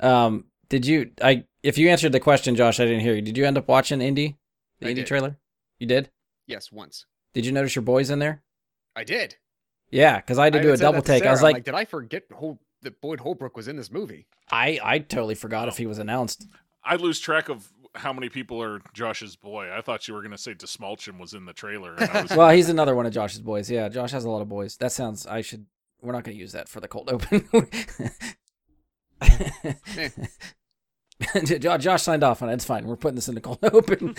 Did you? If you answered the question, Josh, I didn't hear you. Did you end up watching Indy? The Indy trailer? You did? Yes, once. Did you notice your boys in there? I did. Yeah, because I had to do a double take. Sarah, I was like, did I forget that Boyd Holbrook was in this movie? I totally forgot if he was announced. I lose track of how many people are Josh's boy. I thought you were going to say DeSmulchin was in the trailer. And I was well, he's another one of Josh's boys. Yeah, Josh has a lot of boys. That sounds, we're not going to use that for the cold open. Josh signed off on it. It's fine. We're putting this in the cold open.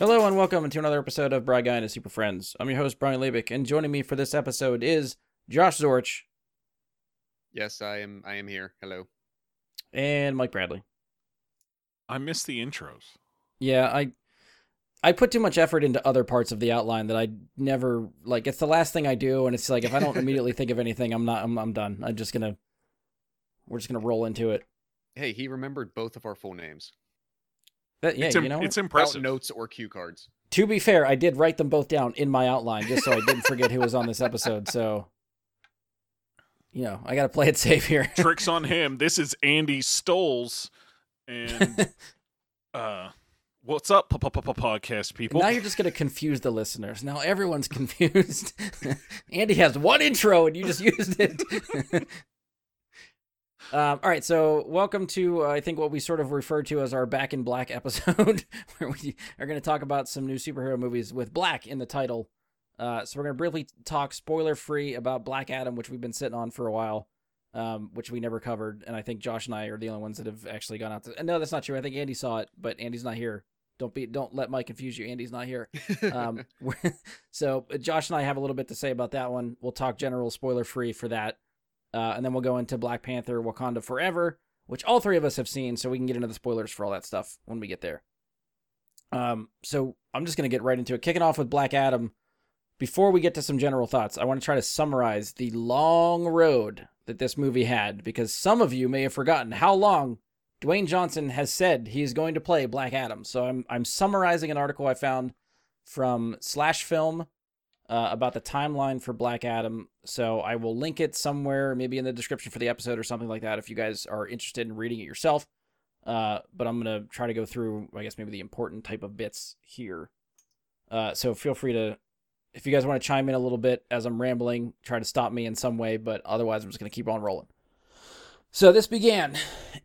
Hello and welcome to another episode of Bri Guy and His Super Friends. I'm your host, Brian Labick, and joining me for this episode is Josh Zorch. Yes, I am here. Hello. And Mike Bradley. I miss the intros. Yeah, I put too much effort into other parts of the outline that I never like. It's the last thing I do, and it's like if I don't immediately think of anything, I'm done. We're just gonna roll into it. Hey, he remembered both of our full names. That, yeah, you know, it's impressive. Notes or cue cards. To be fair, I did write them both down in my outline just so I didn't forget who was on this episode. So, you know, I got to play it safe here. Tricks on him. This is Andy Stoles. And what's up, podcast people? Now you're just going to confuse the listeners. Now everyone's confused. Andy has one intro and you just used it. All right, so welcome to, I think, what we sort of refer to as our Back in Black episode, where we are going to talk about some new superhero movies with Black in the title. So we're going to briefly talk spoiler-free about Black Adam, which we've been sitting on for a while, which we never covered, and I think Josh and I are the only ones that have actually gone out to... No, that's not true. I think Andy saw it, but Andy's not here. Don't let Mike confuse you. Andy's not here. So Josh and I have a little bit to say about that one. We'll talk general spoiler-free for that. And then we'll go into Black Panther, Wakanda Forever, which all three of us have seen, so we can get into the spoilers for all that stuff when we get there. So I'm just going to get right into it. Kicking off with Black Adam. Before we get to some general thoughts, I want to try to summarize the long road that this movie had, because some of you may have forgotten how long Dwayne Johnson has said he is going to play Black Adam. So I'm summarizing an article I found from /film. About the timeline for Black Adam. So I will link it somewhere, maybe in the description for the episode or something like that if you guys are interested in reading it yourself. But I'm going to try to go through, I guess, maybe the important type of bits here. So feel free to, if you guys want to chime in a little bit as I'm rambling, try to stop me in some way, but otherwise I'm just going to keep on rolling. So this began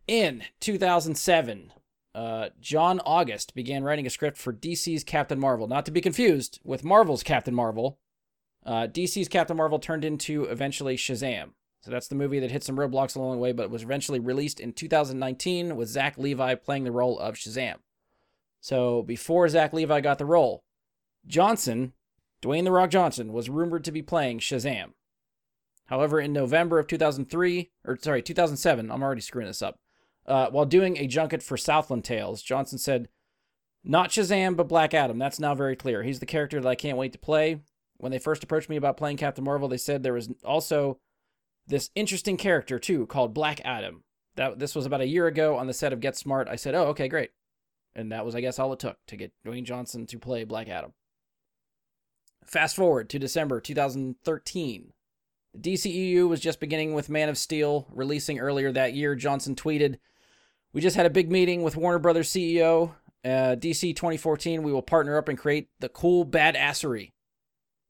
in 2007. John August began writing a script for DC's Captain Marvel, not to be confused with Marvel's Captain Marvel. DC's Captain Marvel turned into eventually Shazam. So that's the movie that hit some roadblocks along the way, but was eventually released in 2019 with Zach Levi playing the role of Shazam. So before Zach Levi got the role, Dwayne The Rock Johnson, was rumored to be playing Shazam. However, in November of 2007, I'm already screwing this up. While doing a junket for Southland Tales, Johnson said, "Not Shazam, but Black Adam. That's now very clear. He's the character that I can't wait to play. When they first approached me about playing Captain Marvel, they said there was also this interesting character, too, called Black Adam. This was about a year ago on the set of Get Smart. I said, oh, okay, great." And that was, I guess, all it took to get Dwayne Johnson to play Black Adam. Fast forward to December 2013. The DCEU was just beginning with Man of Steel, releasing earlier that year. Johnson tweeted, "We just had a big meeting with Warner Brothers CEO, DC 2014. We will partner up and create the cool badassery."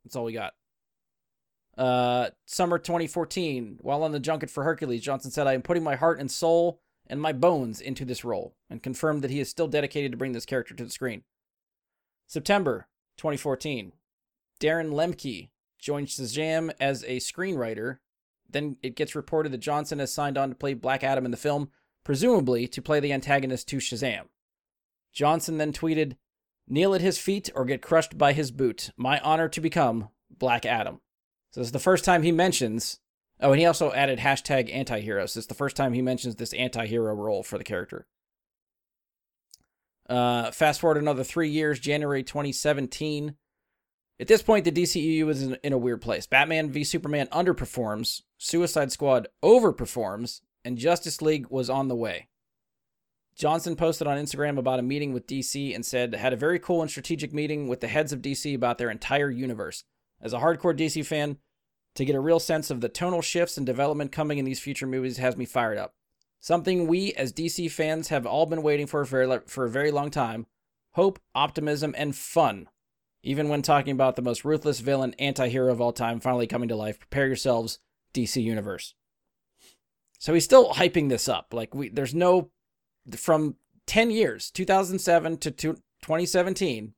That's all we got. Summer 2014, while on the junket for Hercules, Johnson said, "I am putting my heart and soul and my bones into this role," and confirmed that he is still dedicated to bring this character to the screen. September 2014, Darren Lemke joined Shazam as a screenwriter. Then it gets reported that Johnson has signed on to play Black Adam in the film, presumably to play the antagonist to Shazam. Johnson then tweeted, "Kneel at his feet or get crushed by his boot. My honor to become Black Adam." So this is the first time he mentions Oh, and he also added hashtag anti-heroes. It's the first time he mentions this anti-hero role for the character. Fast forward another 3 years, January 2017. At this point, the DCEU is in a weird place. Batman v Superman underperforms, Suicide Squad overperforms, and Justice League was on the way. Johnson posted on Instagram about a meeting with DC and said, had a very cool and strategic meeting with the heads of DC about their entire universe. As a hardcore DC fan, to get a real sense of the tonal shifts and development coming in these future movies has me fired up. Something we as DC fans have all been waiting for a very long time. Hope, optimism, and fun. Even when talking about the most ruthless villain anti-hero of all time finally coming to life, prepare yourselves, DC Universe. So he's still hyping this up. Like, there's no... From 10 years, 2007 to 2017,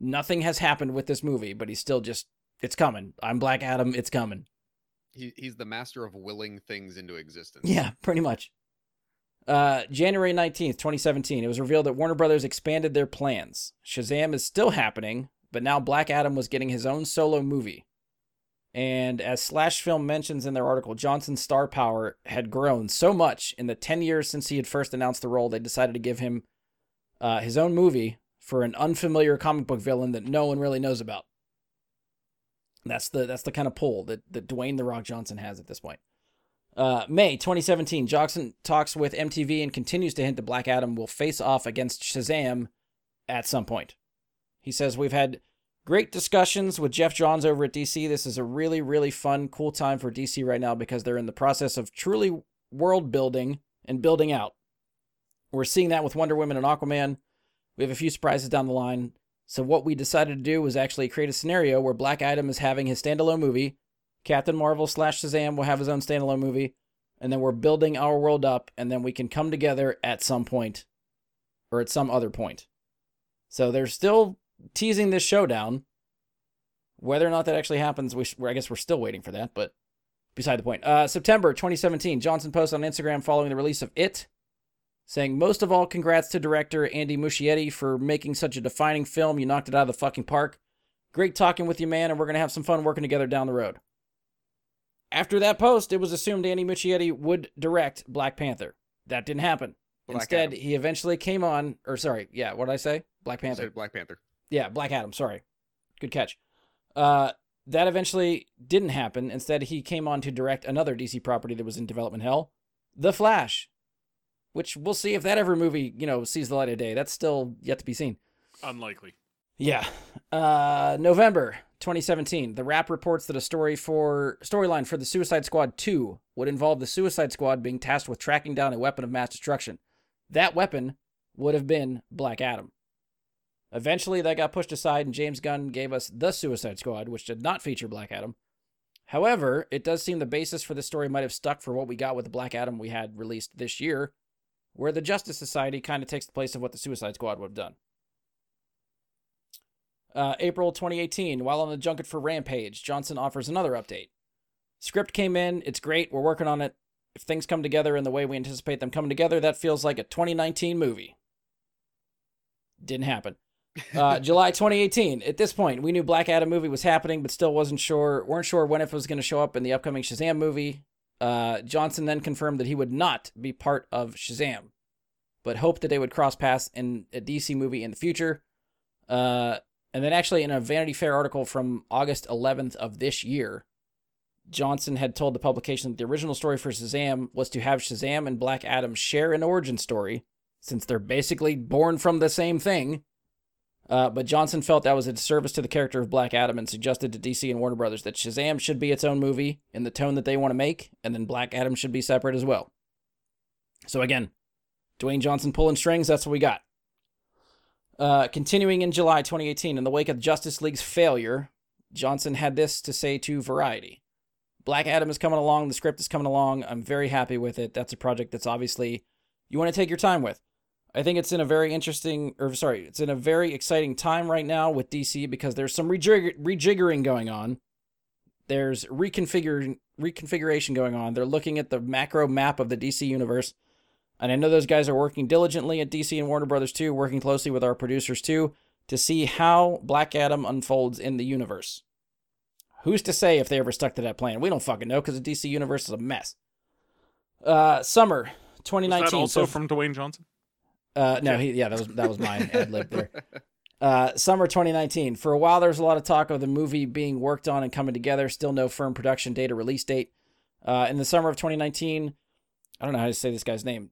nothing has happened with this movie, but he's still just... It's coming. I'm Black Adam. It's coming. He's the master of willing things into existence. Yeah, pretty much. January 19th, 2017, it was revealed that Warner Brothers expanded their plans. Shazam is still happening, but now Black Adam was getting his own solo movie. And as Slash Film mentions in their article, Johnson's star power had grown so much in the 10 years since he had first announced the role, they decided to give him his own movie for an unfamiliar comic book villain that no one really knows about. That's the kind of pull that Dwayne The Rock Johnson has at this point. May 2017, Johnson talks with MTV and continues to hint that Black Adam will face off against Shazam at some point. He says, we've had great discussions with Jeff Johns over at DC. This is a really, really fun, cool time for DC right now because they're in the process of truly world building and building out. We're seeing that with Wonder Woman and Aquaman. We have a few surprises down the line. So what we decided to do was actually create a scenario where Black Adam is having his standalone movie, Captain Marvel / Shazam will have his own standalone movie, and then we're building our world up, and then we can come together at some point, or at some other point. So they're still teasing this showdown. Whether or not that actually happens, I guess we're still waiting for that, but beside the point. September 2017, Johnson posted on Instagram following the release of It, saying, most of all, congrats to director Andy Muschietti for making such a defining film. You knocked it out of the fucking park. Great talking with you, man, and we're going to have some fun working together down the road. After that post, it was assumed Andy Muschietti would direct Black Panther. That didn't happen. Instead, he eventually came on, Black Adam, sorry. Good catch. That eventually didn't happen. Instead, he came on to direct another DC property that was in development hell, The Flash. Which we'll see if that ever movie, sees the light of day. That's still yet to be seen. Unlikely. Yeah. November 2017, The Wrap reports that a storyline for the Suicide Squad 2 would involve the Suicide Squad being tasked with tracking down a weapon of mass destruction. That weapon would have been Black Adam. Eventually, that got pushed aside, and James Gunn gave us The Suicide Squad, which did not feature Black Adam. However, it does seem the basis for this story might have stuck for what we got with the Black Adam we had released this year, where the Justice Society kind of takes the place of what the Suicide Squad would have done. April 2018, while on the junket for Rampage, Johnson offers another update. Script came in, it's great, we're working on it. If things come together in the way we anticipate them coming together, that feels like a 2019 movie. Didn't happen. July 2018, at this point, we knew Black Adam movie was happening, but still weren't sure when it was going to show up in the upcoming Shazam movie. Johnson then confirmed that he would not be part of Shazam, but hoped that they would cross paths in a DC movie in the future. And then actually in a Vanity Fair article from August 11th of this year, Johnson had told the publication that the original story for Shazam was to have Shazam and Black Adam share an origin story, since they're basically born from the same thing. But Johnson felt that was a disservice to the character of Black Adam and suggested to DC and Warner Brothers that Shazam should be its own movie in the tone that they want to make, and then Black Adam should be separate as well. So again, Dwayne Johnson pulling strings, that's what we got. Continuing in July 2018, in the wake of Justice League's failure, Johnson had this to say to Variety. Black Adam is coming along, the script is coming along, I'm very happy with it. That's a project that's obviously you want to take your time with. I think it's in a very exciting time right now with DC because there's some rejiggering going on. There's reconfiguration going on. They're looking at the macro map of the DC universe. And I know those guys are working diligently at DC and Warner Brothers too, working closely with our producers too, to see how Black Adam unfolds in the universe. Who's to say if they ever stuck to that plan? We don't fucking know because the DC universe is a mess. Summer 2019. Was that also from Dwayne Johnson? No, that was mine ad lib there. Summer 2019. For a while, there was a lot of talk of the movie being worked on and coming together. Still no firm production date or release date. In the summer of 2019, I don't know how to say this guy's name.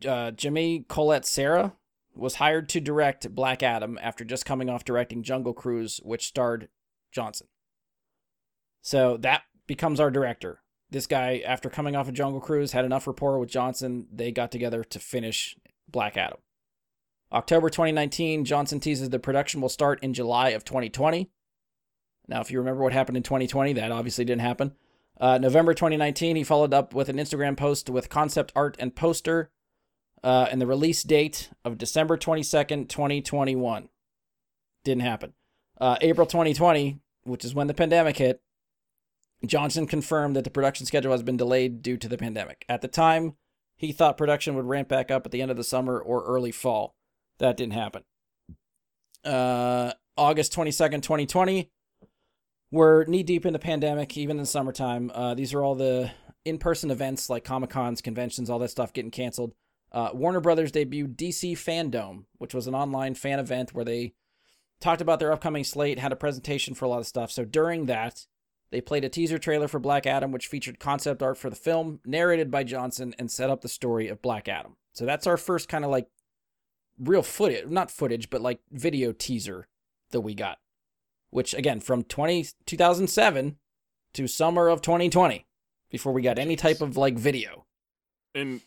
Jaume Collet-Serra was hired to direct Black Adam after just coming off directing Jungle Cruise, which starred Johnson. So that becomes our director. This guy, after coming off of Jungle Cruise, had enough rapport with Johnson. They got together to finish Black Adam. October 2019, Johnson teases the production will start in July of 2020. Now, if you remember what happened in 2020, that obviously didn't happen. November 2019, he followed up with an Instagram post with concept art and poster and the release date of December 22nd, 2021. Didn't happen. April 2020, which is when the pandemic hit, Johnson confirmed that the production schedule has been delayed due to the pandemic. At the time, he thought production would ramp back up at the end of the summer or early fall. That didn't happen. August 22nd, 2020. We're knee-deep in the pandemic, even in the summertime. These are all the in-person events like Comic-Cons, conventions, all that stuff getting canceled. Warner Brothers debuted DC Fandome, which was an online fan event where they talked about their upcoming slate, had a presentation for a lot of stuff. So during that, they played a teaser trailer for Black Adam, which featured concept art for the film, narrated by Johnson, and set up the story of Black Adam. So that's our first kind of like real footage, not footage, but like video teaser that we got, which again, from 2007 to summer of 2020, before we got any type of like video. And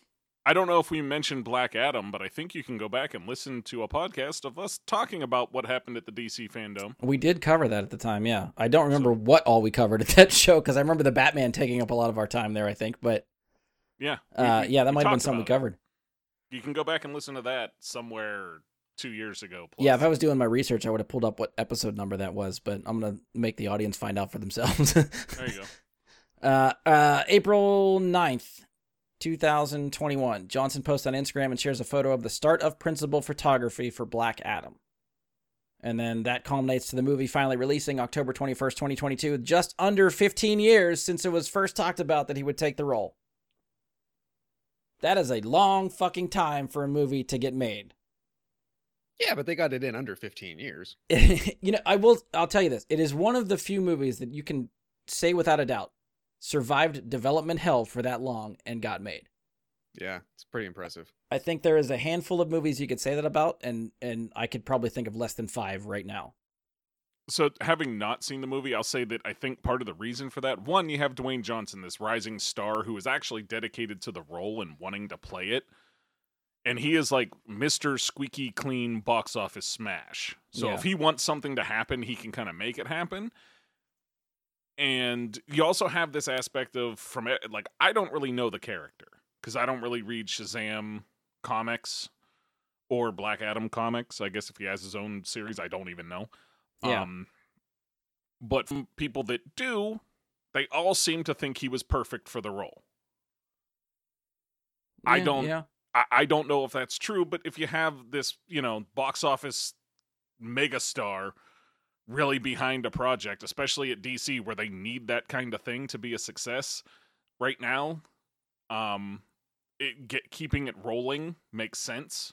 I don't know if we mentioned Black Adam, but I think you can go back and listen to a podcast of us talking about what happened at the DC Fandome. We did cover that at the time, yeah. I don't remember what all we covered at that show, because I remember the Batman taking up a lot of our time there, I think, but yeah, that might have been something we covered. You can go back and listen to that somewhere 2 years ago. Plus. Yeah, if I was doing my research, I would have pulled up what episode number that was, but I'm going to make the audience find out for themselves. There you go. April 9th, 2021. Johnson posts on Instagram and shares a photo of the start of principal photography for Black Adam. And then that culminates to the movie finally releasing October 21st, 2022, just under 15 years since it was first talked about that he would take the role. That is a long fucking time for a movie to get made. Yeah, but they got it in under 15 years. You know, I'll tell you this. It is one of the few movies that you can say without a doubt survived development hell for that long and got made. Yeah, it's pretty impressive. I think there is a handful of movies you could say that about, and I could probably think of less than five right now. So having not seen the movie, I'll say that I think part of the reason for that, one, you have Dwayne Johnson, this rising star who is actually dedicated to the role and wanting to play it. And he is like Mr. Squeaky Clean box office smash. So if he wants something to happen, he can kind of make it happen. And you also have this aspect of, from it, like, I don't really know the character because I don't really read Shazam comics or Black Adam comics. I guess if he has his own series, I don't even know. Yeah. But from people that do, they all seem to think he was perfect for the role. Yeah, I don't know if that's true, but if you have this, you know, box office megastar really behind a project, especially at DC where they need that kind of thing to be a success right now, keeping it rolling makes sense.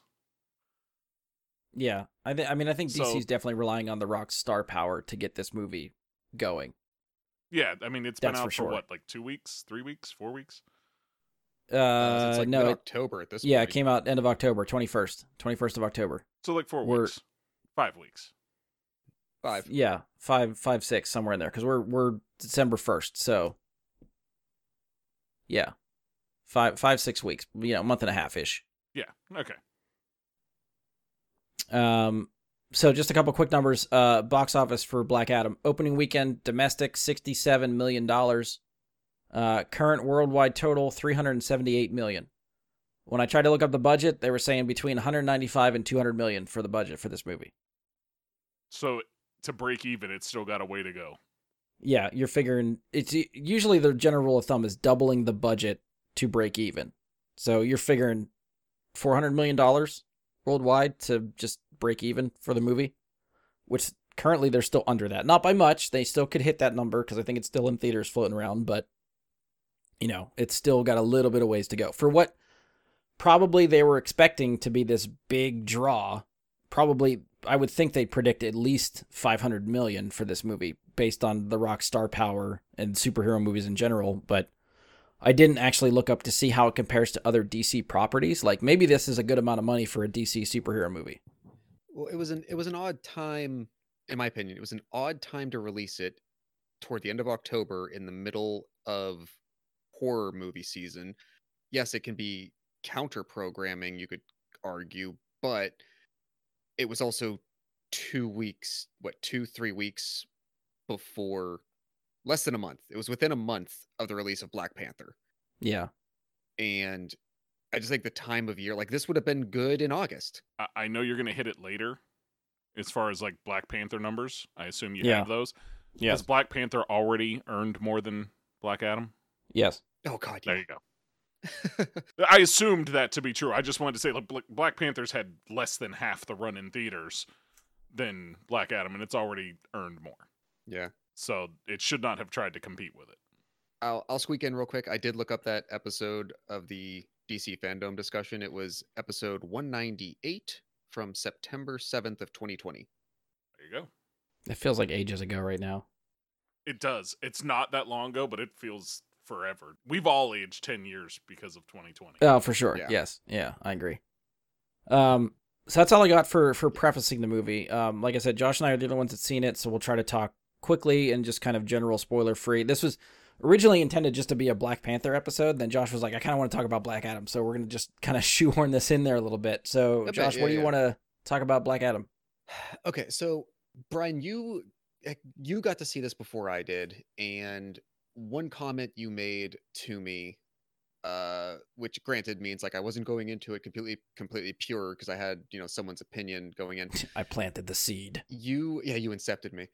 Yeah, I think DC's definitely relying on The Rock's star power to get this movie going. Yeah, I mean, it's been out for what, like 2 weeks, 3 weeks, 4 weeks? It's like mid-October at this point. Yeah, it came out end of October, 21st of October. So like 4 weeks, 5 weeks. Five. Yeah, five, 6, somewhere in there, because we're December 1st, so yeah, five, 6 weeks, you know, month and a half-ish. Yeah, okay. So just a couple quick numbers. Box office for Black Adam opening weekend domestic $67 million. Current worldwide total $378 million. When I tried to look up the budget, they were saying between 195 and 200 million for the budget for this movie. So to break even, it's still got a way to go. Yeah, you're figuring it's usually the general rule of thumb is doubling the budget to break even. So you're figuring $400 million. Worldwide to just break even for the movie, which currently they're still under that. Not by much. They still could hit that number because I think it's still in theaters floating around, but you know, it's still got a little bit of ways to go. For what probably they were expecting to be this big draw, probably I would think they predict at least $500 million for this movie based on The Rock's star power and superhero movies in general, but I didn't actually look up to see how it compares to other DC properties. Like maybe this is a good amount of money for a DC superhero movie. Well, it was an odd time, in my opinion. It was an odd time to release it toward the end of October in the middle of horror movie season. Yes, it can be counter-programming, you could argue, but it was also 2 weeks, 3 weeks before, less than a month. It was within a month of the release of Black Panther. Yeah. And I just think the time of year, like this would have been good in August. I know you're going to hit it later as far as like Black Panther numbers. I assume you have those. Yeah. Has Black Panther already earned more than Black Adam? Yes. Oh, God. Yeah. There you go. I assumed that to be true. I just wanted to say, like, Black Panther's had less than half the run in theaters than Black Adam, and it's already earned more. Yeah. So it should not have tried to compete with it. I'll squeak in real quick. I did look up that episode of the DC fandom discussion. It was episode 198 from September 7th of 2020. There you go. It feels like ages ago right now. It does. It's not that long ago, but it feels forever. We've all aged 10 years because of 2020. Oh, for sure. Yeah. Yes. Yeah, I agree. So that's all I got for prefacing the movie. Like I said, Josh and I are the ones that seen it, so we'll try to talk quickly and just kind of general spoiler free. This was originally intended just to be a Black Panther episode. Then Josh was like, I kind of want to talk about Black Adam. So we're going to just kind of shoehorn this in there a little bit. So okay, Josh, what do you want to talk about Black Adam? Okay. So Brian, you got to see this before I did. And one comment you made to me, which granted means like I wasn't going into it completely pure because I had, you know, someone's opinion going in. I planted the seed. You incepted me.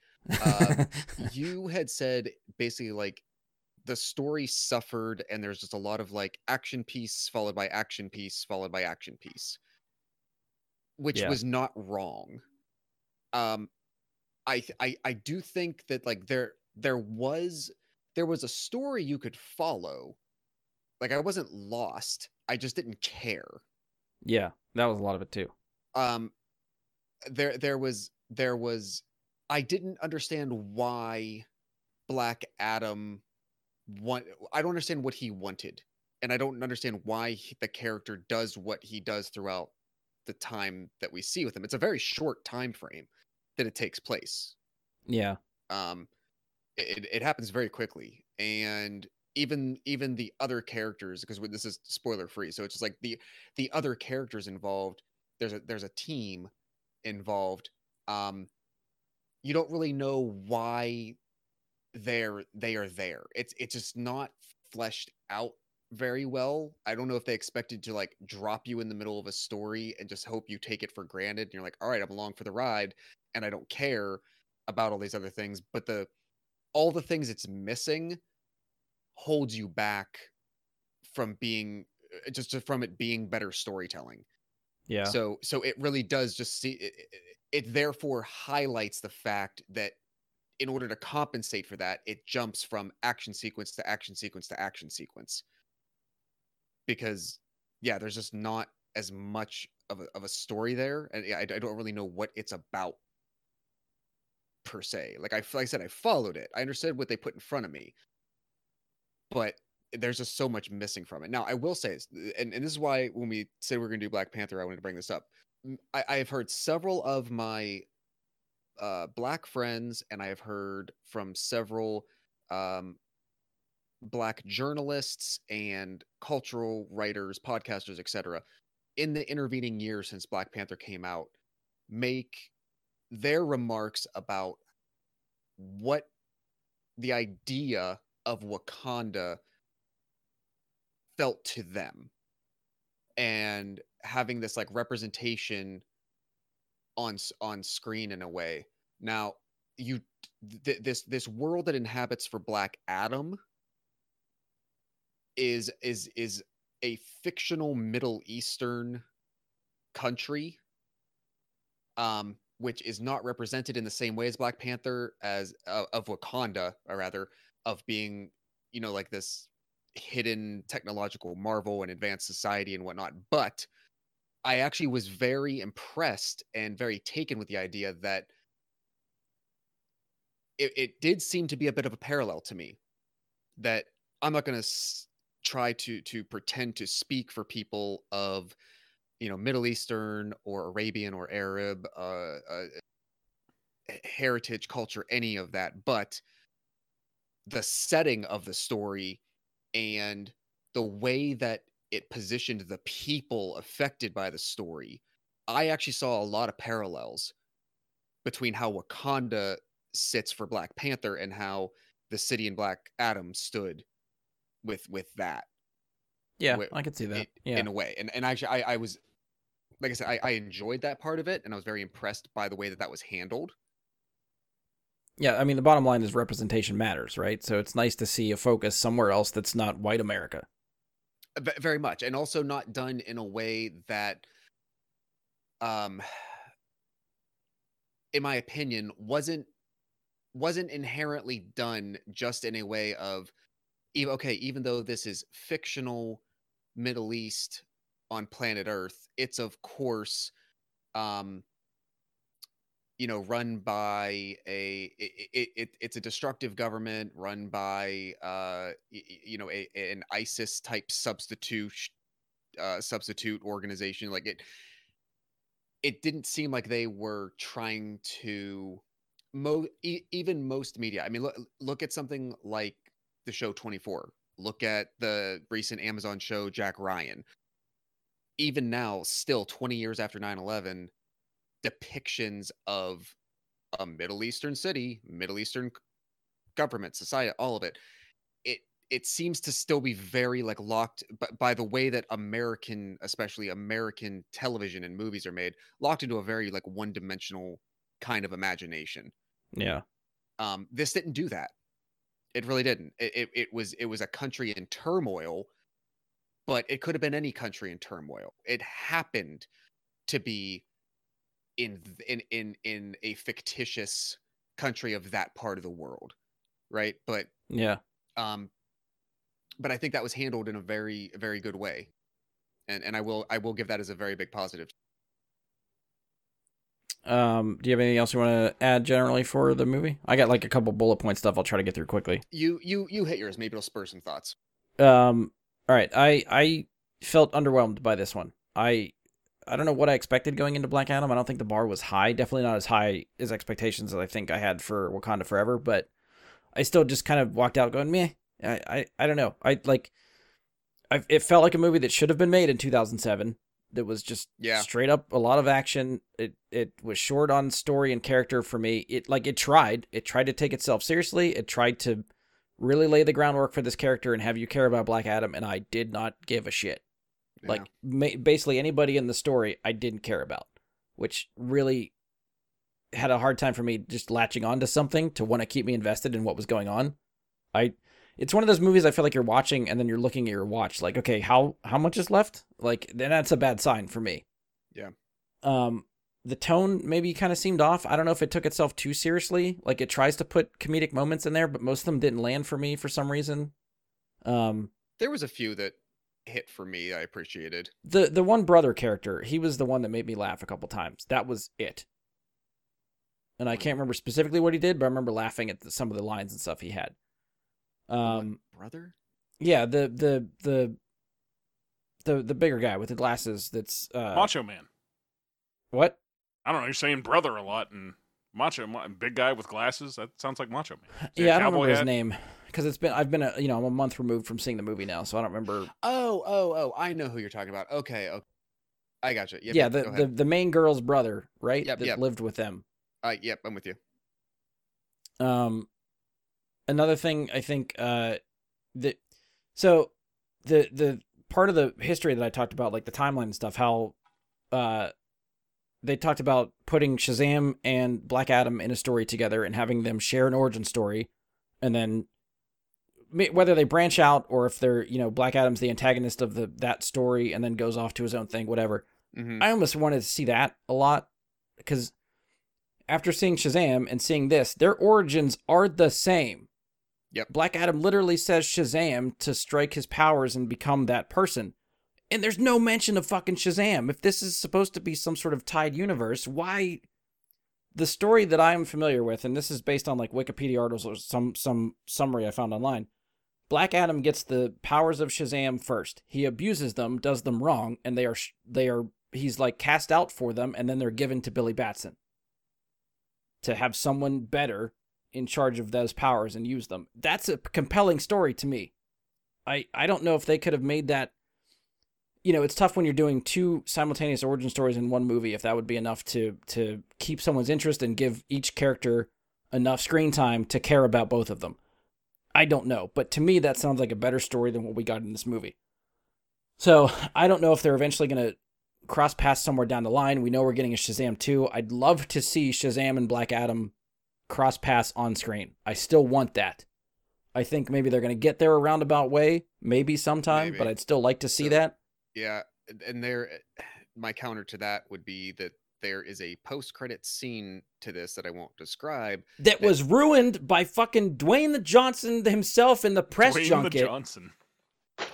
You had said basically like the story suffered and there's just a lot of like action piece followed by action piece followed by action piece, which was not wrong. I do think that like there was a story you could follow. Like I wasn't lost. I just didn't care. Yeah. That was a lot of it too. There was, I didn't understand why Black Adam I don't understand what he wanted. And I don't understand why the character does what he does throughout the time that we see with him. It's a very short time frame that it takes place. Yeah. It happens very quickly, and even the other characters, because this is spoiler free, so it's just like the other characters involved. There's a team involved. You don't really know why they are there. It's just not fleshed out very well. I don't know if they expected to like drop you in the middle of a story and just hope you take it for granted. And you're like, all right, I'm along for the ride, and I don't care about all these other things, but all the things it's missing holds you back from being from it being better storytelling. Yeah. So it really does just see it therefore highlights the fact that in order to compensate for that, it jumps from action sequence to action sequence to action sequence. Because there's just not as much of a story there, and I don't really know what it's about per se. Like I said, I followed it. I understood what they put in front of me, but there's just so much missing from it. Now, I will say, and this is why when we said we're going to do Black Panther, I wanted to bring this up. I've heard several of my Black friends, and I have heard from several Black journalists and cultural writers, podcasters, etc., in the intervening years since Black Panther came out, make their remarks about what the idea of Wakanda felt to them, and having this like representation on screen in a way. Now, this world that inhabits for Black Adam is a fictional Middle Eastern country. which is not represented in the same way as Black Panther, as of Wakanda, or rather of being, you know, like this hidden technological marvel and advanced society and whatnot. But I actually was very impressed and very taken with the idea that it did seem to be a bit of a parallel to me, that I'm not going to try to pretend to speak for people of, you know, Middle Eastern or Arabian or Arab heritage, culture, any of that. But the setting of the story and the way that it positioned the people affected by the story, I actually saw a lot of parallels between how Wakanda sits for Black Panther and how the city in Black Adam stood with that. Yeah, I could see that in a way. And actually, I was, like I said, I enjoyed that part of it, and I was very impressed by the way that was handled. Yeah, I mean, the bottom line is representation matters, right? So it's nice to see a focus somewhere else that's not white America. Very much. And also not done in a way that, in my opinion, wasn't inherently done just in a way of, okay, even though this is fictional Middle East on planet Earth, it's of course, you know, run by it's a destructive government run by, you know, an ISIS type substitute organization. Like it didn't seem like they were trying to even most media. I mean, look at something like the show 24, look at the recent Amazon show, Jack Ryan. Even now, still 20 years after 9/11, depictions of a Middle Eastern city, Middle Eastern government, society, all of it. It seems to still be very like locked by the way that American, especially American television and movies are made, locked into a very like one-dimensional kind of imagination. Yeah. This didn't do that. It really didn't. It was a country in turmoil, but it could have been any country in turmoil. It happened to be in a fictitious country of that part of the world, right? But yeah, but I think that was handled in a very, very good way, and I will give that as a very big positive. Do you have anything else you want to add generally for the movie? I got like a couple bullet point stuff I'll try to get through quickly. You hit yours. Maybe it'll spur some thoughts. All right. I felt underwhelmed by this one. I don't know what I expected going into Black Adam. I don't think the bar was high. Definitely not as high as expectations that I think I had for Wakanda Forever, but I still just kind of walked out going, meh. I don't know. It felt like a movie that should have been made in 2007. That was just straight up a lot of action. It was short on story and character for me. It tried to take itself seriously. It tried to really lay the groundwork for this character and have you care about Black Adam. And I did not give a shit. Yeah. Like basically anybody in the story I didn't care about, which really had a hard time for me just latching onto something to want to keep me invested in what was going on. It's one of those movies I feel like you're watching and then you're looking at your watch like, okay, how much is left? Like, then that's a bad sign for me. Yeah. The tone maybe kind of seemed off. I don't know if it took itself too seriously. Like, it tries to put comedic moments in there, but most of them didn't land for me for some reason. There was a few that hit for me I appreciated. The one brother character, he was the one that made me laugh a couple times. That was it. And I can't remember specifically what he did, but I remember laughing at some of the lines and stuff he had. Brother? Yeah, the bigger guy with the glasses that's Macho Man. What? I don't know, you're saying brother a lot, and Macho big guy with glasses, that sounds like Macho Man. Yeah, I don't remember his name because it's been I'm a month removed from seeing the movie now, so I don't remember. Oh, I know who you're talking about. Okay. I got you. Yep, yeah, the main girl's brother, right? Yep, that lived with them. Yep, I'm with you. Another thing I think the part of the history that I talked about, like the timeline and stuff, how they talked about putting Shazam and Black Adam in a story together and having them share an origin story, and then whether they branch out or if they're, you know, Black Adam's the antagonist of that story and then goes off to his own thing, whatever. Mm-hmm. I almost wanted to see that a lot because after seeing Shazam and seeing this, their origins are the same. Yep. Black Adam literally says Shazam to strike his powers and become that person. And there's no mention of fucking Shazam. If this is supposed to be some sort of tied universe, why... The story that I'm familiar with, and this is based on like Wikipedia articles or some summary I found online, Black Adam gets the powers of Shazam first. He abuses them, does them wrong, and he's like cast out for them, and then they're given to Billy Batson to have someone better in charge of those powers and use them. That's a compelling story to me. I don't know if they could have made that. You know, it's tough when you're doing two simultaneous origin stories in one movie, if that would be enough to keep someone's interest and give each character enough screen time to care about both of them. I don't know. But to me, that sounds like a better story than what we got in this movie. So I don't know if they're eventually going to cross paths somewhere down the line. We know we're getting a Shazam 2. I'd love to see Shazam and Black Adam cross paths on screen. I still want that. I think maybe they're going to get there a roundabout way, maybe sometime, but I'd still like to see that. Yeah, and my counter to that would be that there is a post-credits scene to this that I won't describe. That was ruined by fucking Dwayne the Johnson himself in the press junket. Dwayne the Johnson.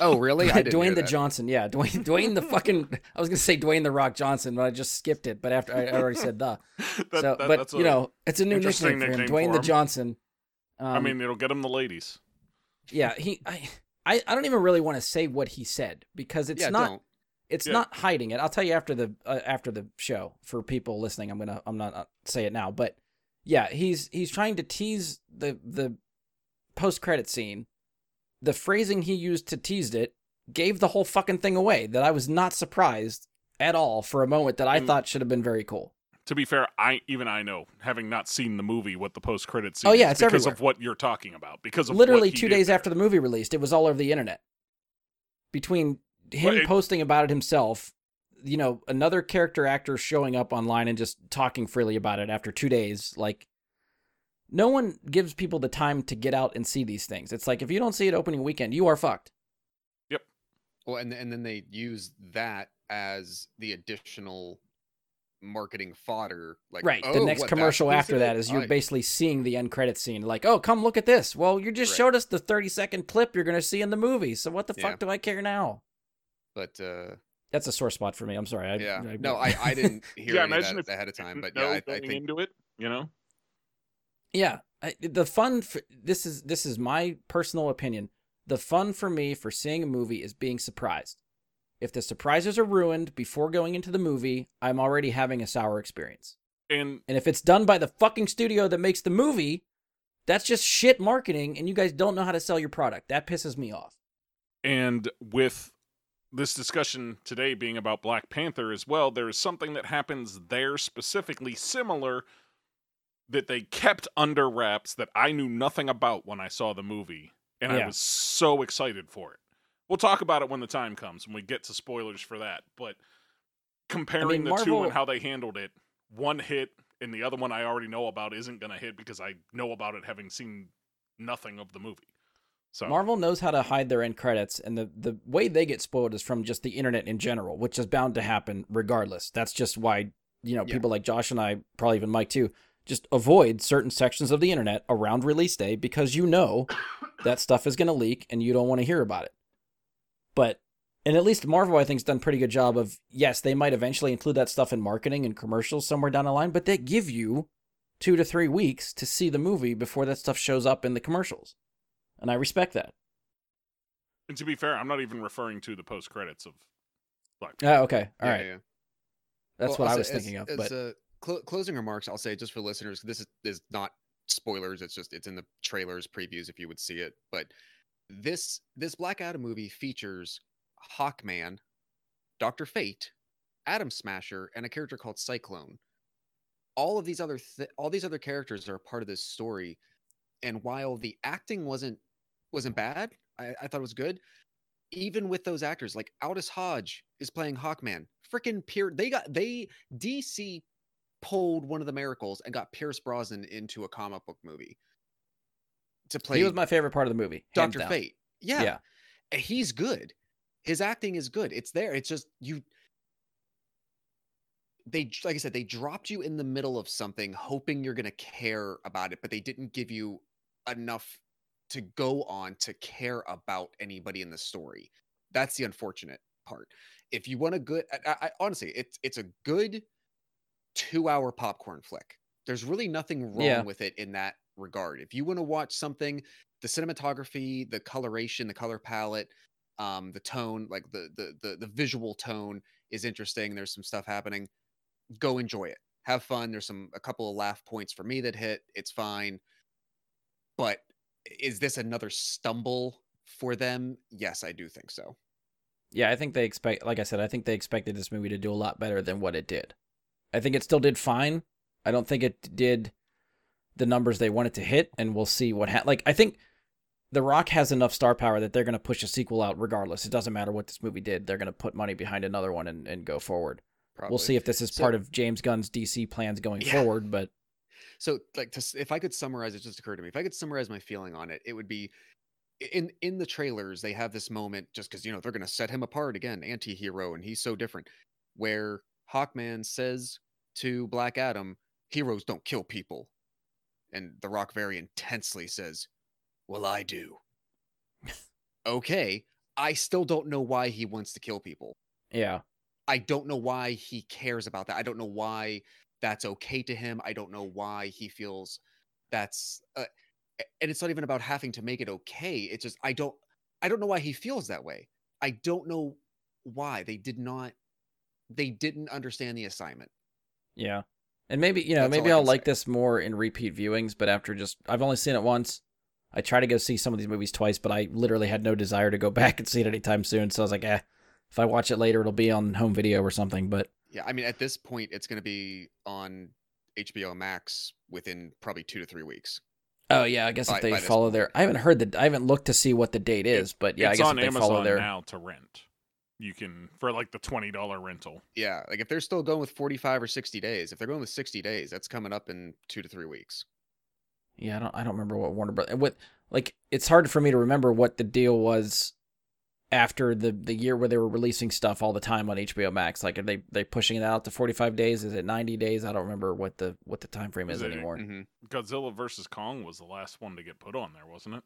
Oh, really? I didn't Dwayne the that. Johnson, yeah. Dwayne the fucking... I was going to say Dwayne the Rock Johnson, but I just skipped it. But after I already said the. But, you know, it's a new nickname for him. Dwayne the Johnson. I mean, it'll get him the ladies. Yeah, I don't even really want to say what he said because it's not hiding it. I'll tell you after the show for people listening. I'm not say it now, but yeah, he's trying to tease the post-credit scene. The phrasing he used to tease it gave the whole fucking thing away. That I was not surprised at all for a moment. That I thought should have been very cool. To be fair, I know, having not seen the movie, what the post-credit scene is it's because everywhere. Of what you're talking about. Because of literally 2 days after the movie released, it was all over the internet. Between him posting about it himself, you know, another character actor showing up online and just talking freely about it after 2 days, like, no one gives people the time to get out and see these things. It's like, if you don't see it opening weekend, you are fucked. Yep. Well, and then they use that as the additional... marketing fodder, like right. The next commercial after that is you're basically seeing the end credit scene. Like, oh, come look at this. Well, you just showed us the 30-second clip you're gonna see in the movie. So what the fuck do I care now? But that's a sore spot for me. I'm sorry. I didn't hear any of that ahead of time. But yeah, I think into it, you know. Yeah, this is my personal opinion. The fun for me for seeing a movie is being surprised. If the surprises are ruined before going into the movie, I'm already having a sour experience. And if it's done by the fucking studio that makes the movie, that's just shit marketing, and you guys don't know how to sell your product. That pisses me off. And with this discussion today being about Black Panther as well, there is something that happens there specifically similar that they kept under wraps that I knew nothing about when I saw the movie, and I was so excited for it. We'll talk about it when the time comes, when we get to spoilers for that. But comparing the two and how they handled it, one hit and the other one I already know about isn't going to hit because I know about it having seen nothing of the movie. So Marvel knows how to hide their end credits, and the way they get spoiled is from just the internet in general, which is bound to happen regardless. That's just why people like Josh and I, probably even Mike too, just avoid certain sections of the internet around release day because you know that stuff is going to leak and you don't want to hear about it. And at least Marvel, I think, has done a pretty good job of, yes, they might eventually include that stuff in marketing and commercials somewhere down the line, but they give you 2 to 3 weeks to see the movie before that stuff shows up in the commercials. And I respect that. And to be fair, I'm not even referring to the post-credits of Black Panther. Oh, okay. All right. Yeah. That's what I was thinking of. But closing remarks, I'll say just for listeners, this is not spoilers. It's in the trailers, previews, if you would see it. But... This Black Adam movie features Hawkman, Dr. Fate, Atom Smasher, and a character called Cyclone. All these other characters are part of this story, and while the acting wasn't bad, I thought it was good. Even with those actors, like Aldis Hodge is playing Hawkman. Freaking Pierce! DC pulled one of the miracles and got Pierce Brosnan into a comic book movie. To play, he was my favorite part of the movie. Dr. Fate. Yeah. He's good. His acting is good. It's there. It's just you. they, like I said, they dropped you in the middle of something hoping you're going to care about it, but they didn't give you enough to go on to care about anybody in the story. That's the unfortunate part. If you want a good, I honestly, it's a good 2-hour popcorn flick. There's really nothing wrong with it in that regard. If you want to watch something, the cinematography, the coloration, the color palette, the tone, like the visual tone is interesting. There's some stuff happening. Go enjoy it. Have fun. There's a couple of laugh points for me that hit. It's fine. But is this another stumble for them? Yes, I do think so. Yeah, I think they expect, like I said, I think they expected this movie to do a lot better than what it did. I think it still did fine. I don't think it did the numbers they wanted to hit, and we'll see what happens. Like, I think The Rock has enough star power that they're going to push a sequel out regardless. It doesn't matter what this movie did. They're going to put money behind another one and go forward. Probably. We'll see if this is part of James Gunn's DC plans going forward. But so, like, if I could summarize, it just occurred to me, if I could summarize my feeling on it, it would be, in the trailers, they have this moment just because, you know, they're going to set him apart again, anti-hero, and he's so different, where Hawkman says to Black Adam, heroes don't kill people. And The Rock very intensely says, well, I do. Okay. I still don't know why he wants to kill people. Yeah. I don't know why he cares about that. I don't know why that's okay to him. I don't know why he feels that's... and it's not even about having to make it okay. It's just, I don't know why he feels that way. I don't know why. They didn't understand the assignment. Yeah. And maybe, you know, that's maybe I'll like this more in repeat viewings, but after I've only seen it once. I try to go see some of these movies twice, but I literally had no desire to go back and see it anytime soon. So I was like, if I watch it later, it'll be on home video or something. But yeah, I mean, at this point, it's going to be on HBO Max within probably 2 to 3 weeks. Oh yeah, I guess if they follow their... I haven't looked to see what the date is, but yeah, I guess if they Amazon follow their... It's on Amazon now to rent. You can, for like the $20 rental. Yeah, like if they're still going with 45 or 60 days, if they're going with 60 days, that's coming up in 2 to 3 weeks. Yeah, I don't remember what Warner Brothers... it's hard for me to remember what the deal was after the year where they were releasing stuff all the time on HBO Max. Like, are they pushing it out to 45 days? Is it 90 days? I don't remember what the time frame is anymore. Mm-hmm. Godzilla vs. Kong was the last one to get put on there, wasn't it?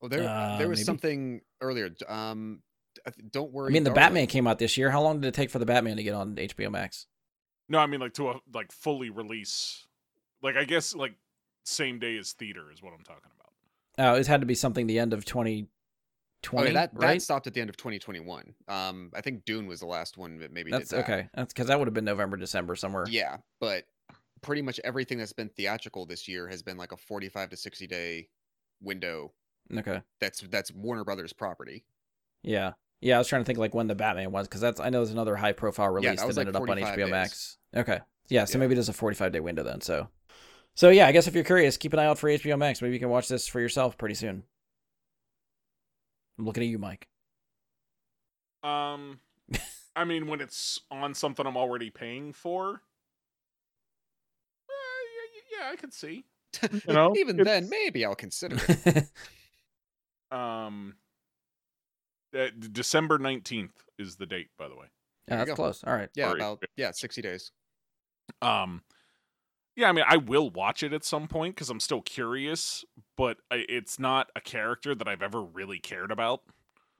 Well, there was maybe something earlier. Don't worry. I mean, the Batman came out this year. How long did it take for the Batman to get on HBO Max? No, I mean, like, to fully release. Like, I guess, like, same day as theater is what I'm talking about. Oh, it had to be something the end of 2020. Okay, that stopped at the end of 2021. I think Dune was the last one that maybe did that. Okay, that's because that would have been November, December somewhere. Yeah, but pretty much everything that's been theatrical this year has been like a 45 to 60 day window. Okay, that's Warner Brothers property. Yeah, I was trying to think like when the Batman was, because that's, I know there's another high profile release that ended up on HBO Max. Okay, yeah, so maybe there's a 45 day window then. So yeah, I guess if you're curious, keep an eye out for HBO Max. Maybe you can watch this for yourself pretty soon. I'm looking at you, Mike. I mean, when it's on something I'm already paying for, yeah, I can see. You know, even then, maybe I'll consider it. December 19th is the date, by the way. Yeah, that's close. All right. Yeah, 60 days. Yeah, I mean, I will watch it at some point because I'm still curious, but it's not a character that I've ever really cared about.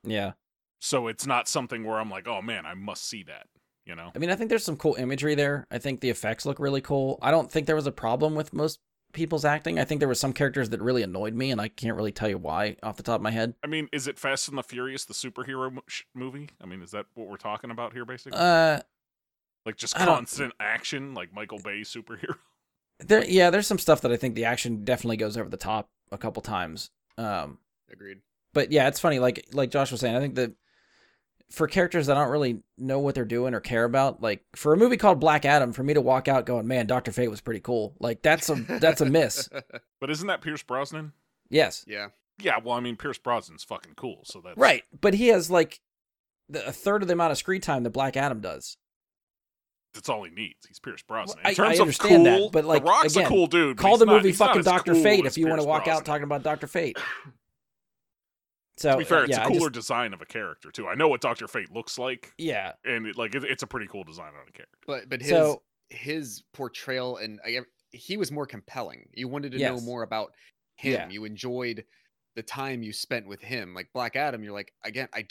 Yeah. So it's not something where I'm like, oh man, I must see that, you know? I mean, I think there's some cool imagery there. I think the effects look really cool. I don't think there was a problem with most people's acting. I think there were some characters that really annoyed me, and I can't really tell you why off the top of my head. I mean, is it Fast and the Furious, the superhero movie? I mean, is that what we're talking about here, basically? Like just constant action, like Michael Bay superhero? There's some stuff that I think the action definitely goes over the top a couple times. Agreed. But yeah, it's funny. Like Josh was saying, I think that for characters that don't really know what they're doing or care about, like for a movie called Black Adam, for me to walk out going, "Man, Dr. Fate was pretty cool." Like that's a miss. But isn't that Pierce Brosnan? Yes. Yeah. Yeah. Well, I mean, Pierce Brosnan's fucking cool, so that's right. But he has like a third of the amount of screen time that Black Adam does. That's all he needs. He's Pierce Brosnan. In terms of cool, that, but like, The Rock's again, a cool dude. Call the movie fucking Dr. Fate if you want to walk out talking about Dr. Fate. So, to be fair, it's a cooler design of a character too. I know what Dr. Fate looks like. Yeah, and it's a pretty cool design on a character. But his portrayal, and he was more compelling. You wanted to know more about him. Yeah. You enjoyed the time you spent with him. Like Black Adam, you're like, again, I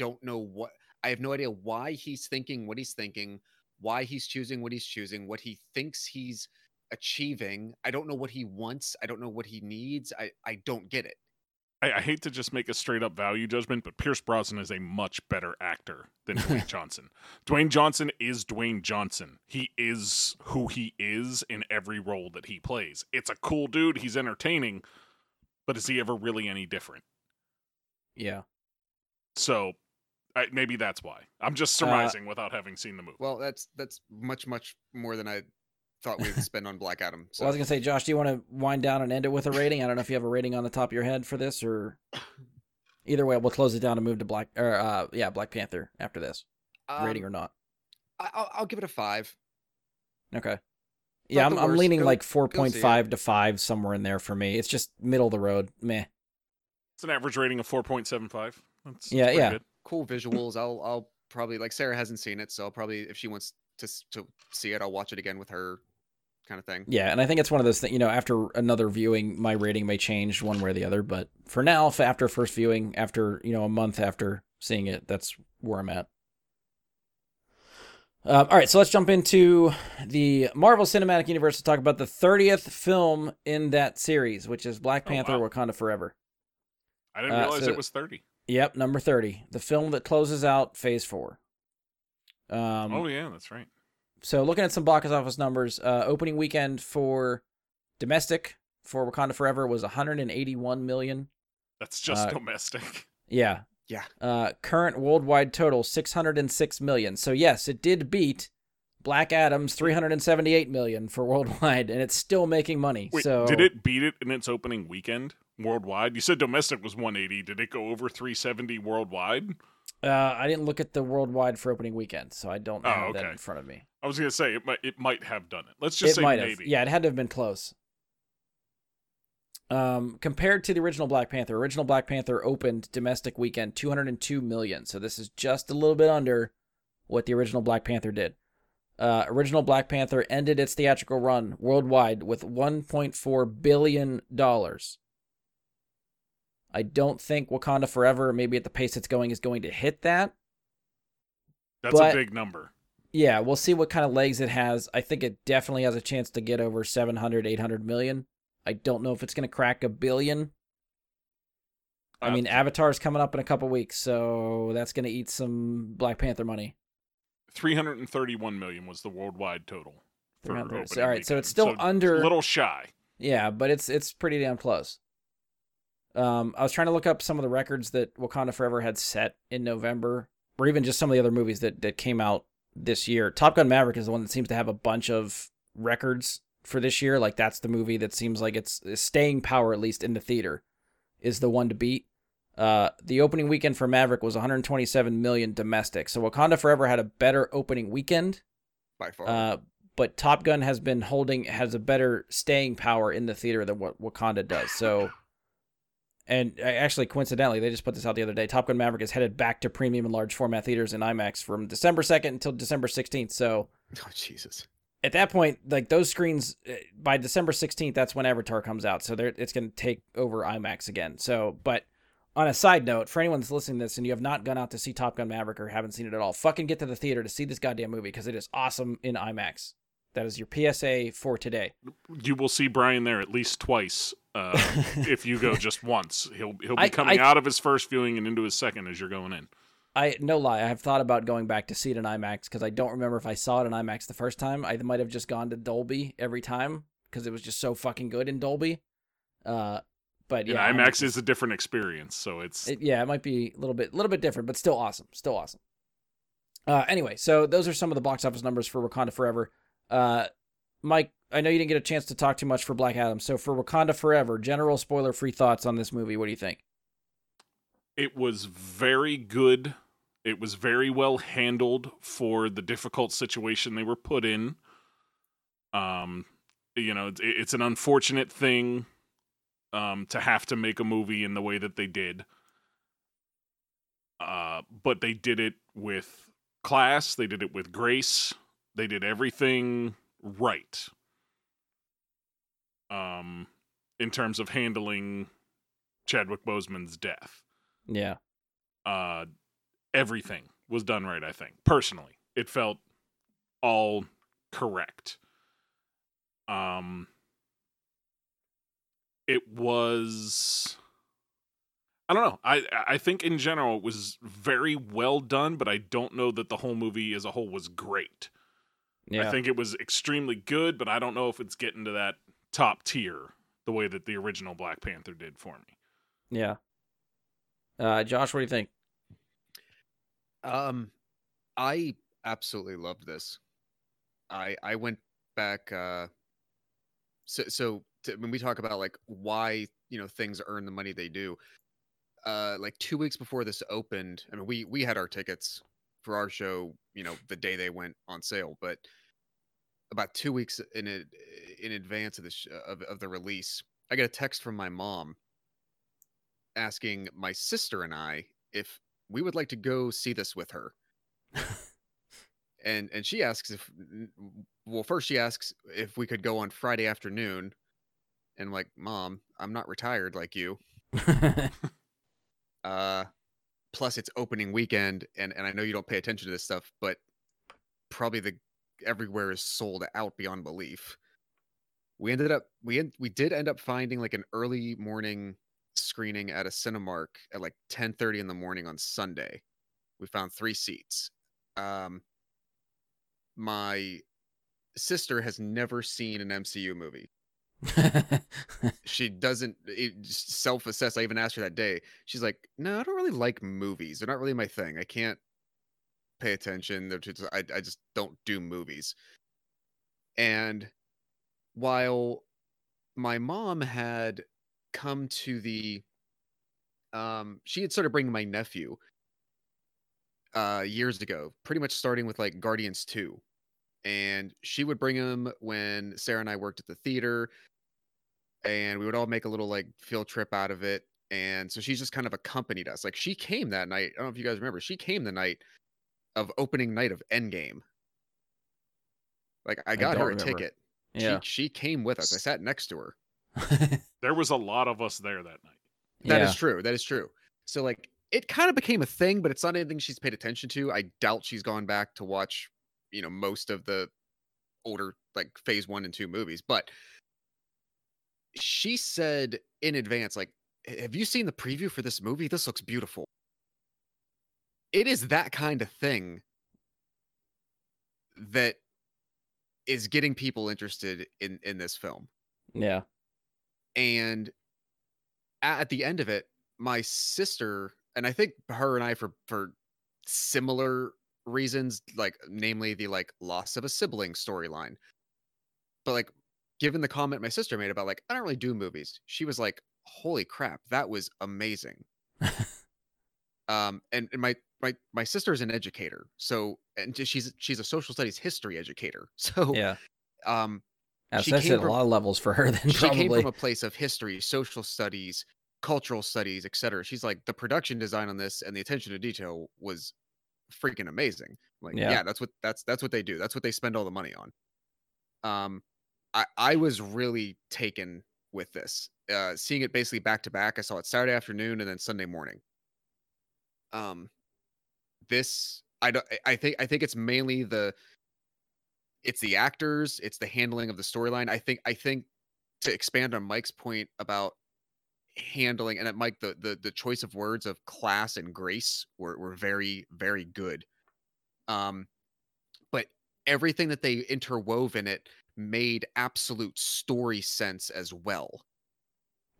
have no idea why he's thinking what he's thinking, why he's choosing what he's choosing, what he thinks he's achieving. I don't know what he wants. I don't know what he needs. I don't get it. I hate to just make a straight up value judgment, but Pierce Brosnan is a much better actor than Dwayne Johnson. Dwayne Johnson is Dwayne Johnson. He is who he is in every role that he plays. It's a cool dude. He's entertaining, but is he ever really any different? Yeah. So maybe that's why. I'm just surmising without having seen the movie. Well, that's much, much more than I thought we'd spend on Black Adam. So. Well, I was gonna say, Josh, do you want to wind down and end it with a rating? I don't know if you have a rating on the top of your head for this, or either way, we'll close it down and move to Black Panther after this. Rating or not? I'll give it a 5. Okay. Not I'm leaning 4.5 to 5 somewhere in there for me. It's just middle of the road. Meh. It's an average rating of 4.75. That's good. Cool visuals. I'll probably, Sarah hasn't seen it, so I'll probably, if she wants to see it, I'll watch it again with her. Kind of thing. Yeah, and I think it's one of those things, after another viewing, my rating may change one way or the other, but for now, after first viewing, after, a month after seeing it, that's where I'm at. All right, so let's jump into the Marvel Cinematic Universe to talk about the 30th film in that series, which is Black Panther, Wakanda Forever. I didn't realize it was 30. Yep, number 30. The film that closes out Phase 4. That's right. So looking at some box office numbers, opening weekend for domestic for Wakanda Forever was $181 million. That's just domestic. Yeah. Yeah. Current worldwide total, $606 million. So yes, it did beat Black Adam's $378 million for worldwide, and it's still making money. Wait, did it beat it in its opening weekend worldwide? You said domestic was 180. Did it go over 370 worldwide? I didn't look at the worldwide for opening weekend, so I don't have that in front of me. I was going to say, it might have done it. Let's just say maybe. Yeah, it had to have been close. Compared to the original Black Panther opened domestic weekend, $202 million. So this is just a little bit under what the original Black Panther did. Original Black Panther ended its theatrical run worldwide with $1.4 billion. I don't think Wakanda Forever, maybe at the pace it's going, is going to hit that. That's a big number. Yeah, we'll see what kind of legs it has. I think it definitely has a chance to get over 700, 800 million. I don't know if it's going to crack $1 billion. I mean, Avatar's coming up in a couple weeks, so that's going to eat some Black Panther money. 331 million was the worldwide total. All right, so it's still under... a little shy. Yeah, but it's pretty damn close. I was trying to look up some of the records that Wakanda Forever had set in November, or even just some of the other movies that came out this year. Top Gun Maverick is the one that seems to have a bunch of records for this year. Like, that's the movie that seems like it's staying power, at least in the theater, is the one to beat. The opening weekend for Maverick was 127 million domestic. So Wakanda Forever had a better opening weekend by far. But Top Gun has a better staying power in the theater than what Wakanda does. So. And actually, coincidentally, they just put this out the other day. Top Gun Maverick is headed back to premium and large format theaters in IMAX from December 2nd until December 16th. So, oh Jesus! At that point, those screens by December 16th, that's when Avatar comes out. So it's going to take over IMAX again. So, but on a side note, for anyone that's listening to this and you have not gone out to see Top Gun Maverick or haven't seen it at all, fucking get to the theater to see this goddamn movie because it is awesome in IMAX. That is your PSA for today. You will see Brian there at least twice. If you go just once, he'll be coming out of his first viewing and into his second as you're going in. I have thought about going back to see it in IMAX because I don't remember if I saw it in IMAX the first time. I might have just gone to Dolby every time because it was just so fucking good in Dolby. But yeah, and IMAX is a different experience, so it might be a little bit different, but still awesome. Anyway, so those are some of the box office numbers for Wakanda Forever. Mike, I know you didn't get a chance to talk too much for Black Adam. So for Wakanda Forever, general spoiler-free thoughts on this movie. What do you think? It was very good. It was very well handled for the difficult situation they were put in. It's an unfortunate thing to have to make a movie in the way that they did. But they did it with class. They did it with grace. They did everything right. In terms of handling Chadwick Boseman's death. Yeah. Everything was done right, I think. Personally, it felt all correct. It was... I don't know. I think in general it was very well done, but I don't know that the whole movie as a whole was great. Yeah. I think it was extremely good, but I don't know if it's getting to that top tier the way that the original Black Panther did for me. Yeah. Josh, what do you think? I absolutely loved this. I went back. When we talk about like why, you know, things earn the money they do, like 2 weeks before this opened, I mean, we had our tickets for our show, you know, the day they went on sale, but about 2 weeks in advance of the of the release, I got a text from my mom asking my sister and I if we would like to go see this with her. And she asks if, well, first she asks if we could go on Friday afternoon. And I'm like, Mom, I'm not retired like you. Plus it's opening weekend. And I know you don't pay attention to this stuff, but probably everywhere is sold out beyond belief. We did end up finding like an early morning screening at a Cinemark at like 10:30 in the morning on Sunday. We found 3 seats. My sister has never seen an MCU movie. She doesn't self-assess. I even asked her that day. She's like, no, I don't really like movies. They're not really my thing. I can't pay attention. I just don't do movies. And while my mom had come to the... she had started bringing my nephew... years ago, pretty much starting with like Guardians 2, and she would bring him when Sarah and I worked at the theater, and we would all make a little like field trip out of it. And so she's just kind of accompanied us. Like she came that night. I don't know if you guys remember. She came the night of opening night of Endgame. Like I got her a ticket. Yeah. She came with us. I sat next to her. There was a lot of us there that night. That is true. So like, it kind of became a thing, but it's not anything she's paid attention to. I doubt she's gone back to watch, you know, most of the older, like, phase 1 and 2 movies. But she said in advance, like, have you seen the preview for this movie? This looks beautiful. It is that kind of thing that is getting people interested in this film. Yeah. And at the end of it, my sister... And I think her and I, for similar reasons, like namely the like loss of a sibling storyline. But like, given the comment my sister made about like, I don't really do movies, she was like, "Holy crap, that was amazing!" And my sister is an educator, so and she's a social studies history educator, so yeah. That's at a lot of levels for her. Then she came from a place of history, social studies, cultural studies, etc. She's like, the production design on this and the attention to detail was freaking amazing. Like, yeah, that's what they do. That's what they spend all the money on. I was really taken with this. Seeing it basically back to back. I saw it Saturday afternoon and then Sunday morning. I think it's mainly the actors, it's the handling of the storyline. I think to expand on Mike's point about handling, and Mike, the choice of words of class and grace were very, very good. But everything that they interwove in it made absolute story sense as well.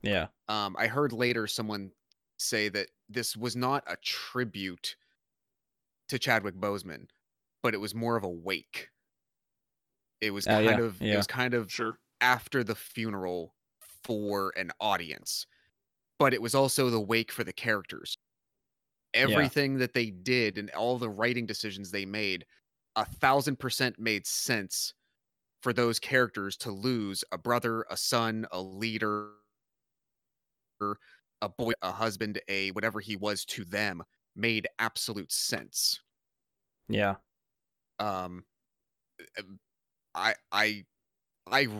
Yeah. I heard later someone say that this was not a tribute to Chadwick Boseman, but it was more of a wake. It was kind of sure after the funeral for an audience. But it was also the wake for the characters. Everything that they did and all the writing decisions they made, 1,000% made sense for those characters to lose a brother, a son, a leader, a boy, a husband, a whatever he was to them. made absolute sense. Yeah. I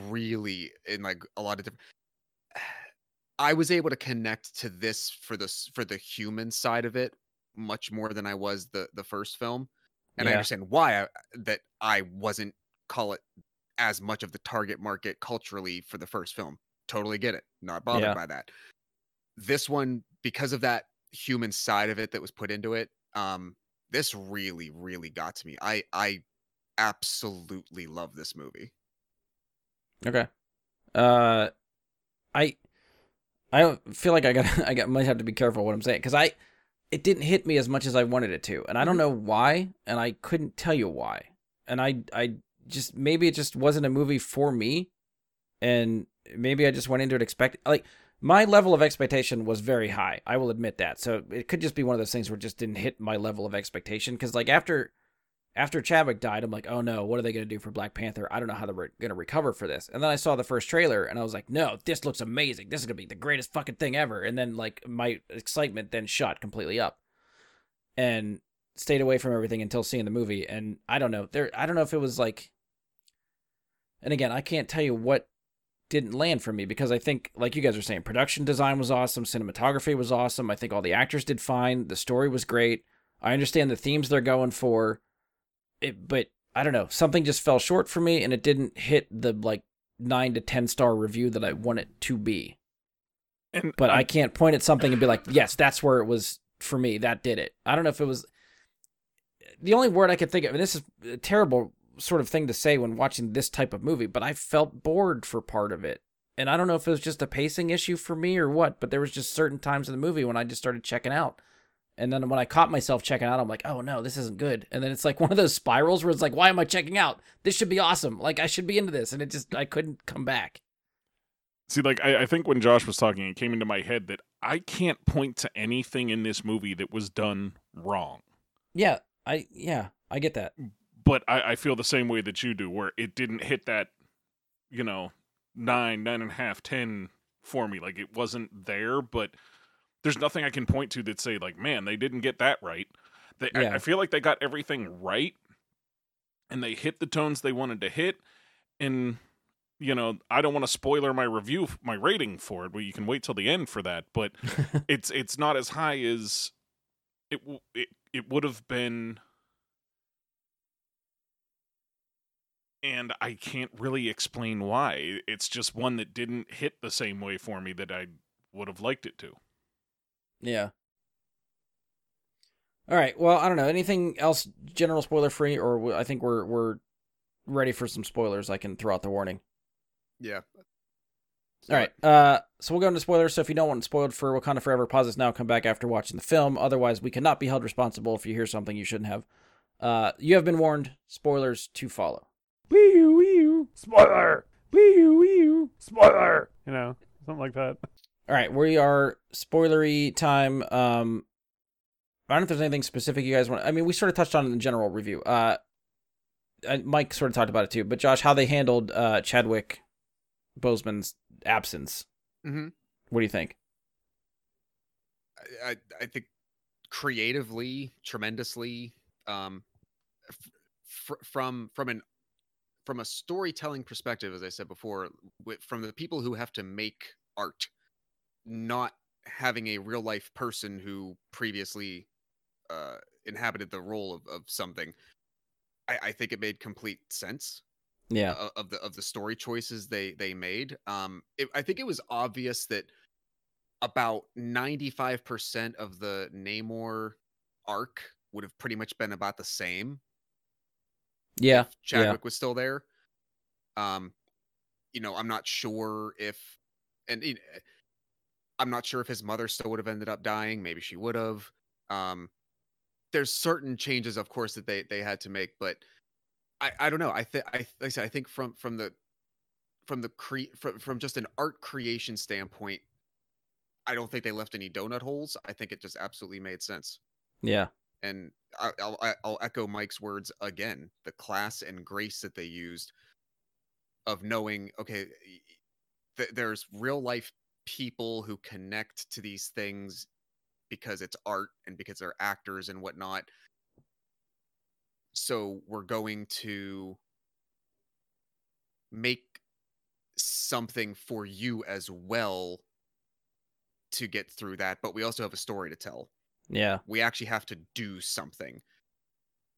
really, in like a lot of different, I was able to connect to this for the human side of it much more than I was the first film. And yeah. I understand why I wasn't Collet as much of the target market culturally for the first film. Totally get it. Not bothered by that. This one, because of that human side of it that was put into it, this really, really got to me. I absolutely love this movie. Okay. I feel like I might have to be careful what I'm saying, because it didn't hit me as much as I wanted it to, and I don't know why, and I couldn't tell you why, and I just, maybe it just wasn't a movie for me, and maybe I just went into it my level of expectation was very high. I will admit that. So it could just be one of those things where it just didn't hit my level of expectation. Because after Chadwick died, I'm like, oh no, what are they going to do for Black Panther? I don't know how they're going to recover for this. And then I saw the first trailer and I was like, no, this looks amazing. This is going to be the greatest fucking thing ever. And then my excitement then shot completely up and stayed away from everything until seeing the movie. And I don't know I don't know if it was like, and again, I can't tell you what didn't land for me, because I think, like you guys are saying, production design was awesome. Cinematography was awesome. I think all the actors did fine. The story was great. I understand the themes they're going for. But I don't know, something just fell short for me, and it didn't hit the 9 to 10 star review that I want it to be. But I can't point at something and be like, yes, that's where it was for me. That did it. I don't know if it was the only word I could think of. And this is a terrible sort of thing to say when watching this type of movie, but I felt bored for part of it. And I don't know if it was just a pacing issue for me or what, but there was just certain times in the movie when I just started checking out. And then when I caught myself checking out, I'm like, oh no, this isn't good. And then it's like one of those spirals where it's like, why am I checking out? This should be awesome. I should be into this. And it just, I couldn't come back. See, I think when Josh was talking, it came into my head that I can't point to anything in this movie that was done wrong. Yeah. I get that. But I feel the same way that you do, where it didn't hit that, 9, 9.5, 10 for me. It wasn't there, but there's nothing I can point to that say man, they didn't get that right. I feel like they got everything right, and they hit the tones they wanted to hit. And I don't want to spoiler my review, my rating for it. Well, you can wait till the end for that. But it's not as high as it would have been. And I can't really explain why. It's just one that didn't hit the same way for me that I would have liked it to. Yeah. All right. Well, I don't know. Anything else general spoiler free, or I think we're ready for some spoilers. I can throw out the warning. Yeah. All right. So we'll go into spoilers. So if you don't want it spoiled for Wakanda Forever, pause this now, come back after watching the film. Otherwise, we cannot be held responsible if you hear something you shouldn't have. You have been warned. Spoilers to follow. Wee-oo, spoiler. Wee-oo, spoiler. Something like that. All right, we are spoilery time. I don't know if there's anything specific you guys want. I mean, we sort of touched on it in the general review. Mike sort of talked about it too, but Josh, how they handled Chadwick Boseman's absence. Mm-hmm. What do you think? I think creatively, tremendously, from a storytelling perspective, as I said before, from the people who have to make art. Not having a real life person who previously inhabited the role of something, I think it made complete sense. Yeah, of the story choices they made. I think it was obvious that about 95% of the Namor arc would have pretty much been about the same. Yeah, if Chadwick was still there. I'm not sure if I'm not sure if his mother still would have ended up dying. Maybe she would have. There's certain changes, of course, that they had to make, but I don't know. I think from just an art creation standpoint, I don't think they left any donut holes. I think it just absolutely made sense. Yeah. And I'll echo Mike's words again. The class and grace that they used of knowing, okay, there's real life people who connect to these things because it's art and because they're actors and whatnot. So we're going to make something for you as well to get through that, but we also have a story to tell. Yeah, we actually have to do something.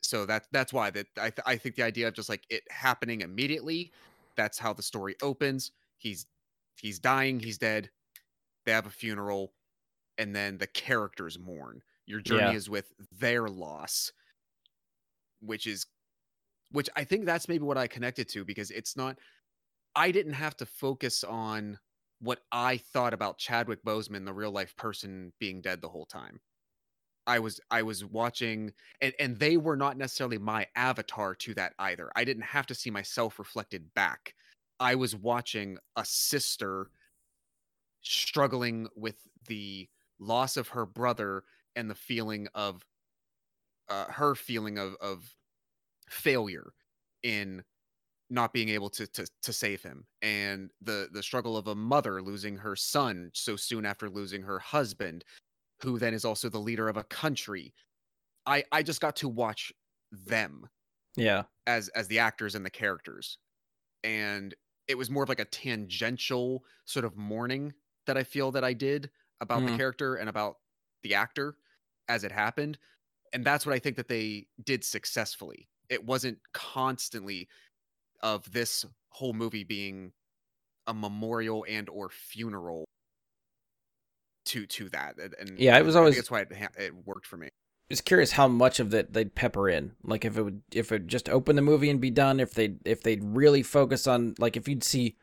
So that's why that I think the idea of just like it happening immediately, that's how the story opens. He's dying, he's dead. They have a funeral, and then the characters mourn. Your journey is with their loss, which I think that's maybe what I connected to, because it's not, I didn't have to focus on what I thought about Chadwick Boseman, the real life person, being dead the whole time. I was watching, and they were not necessarily my avatar to that either. I didn't have to see myself reflected back. I was watching a sister struggling with the loss of her brother and the feeling of her feeling of failure in not being able to save him, and the struggle of a mother losing her son so soon after losing her husband, who then is also the leader of a country. I just got to watch them as the actors and the characters. And it was more of like a tangential sort of mourning that I feel that I did about the character and about the actor as it happened. And that's what I think that they did successfully. It wasn't constantly of this whole movie being a memorial and or funeral to that, and it was always, that's why it worked for me. It's curious how much of it they'd pepper in, like if it just open the movie and be done, if they'd really focus on, like, if you'd see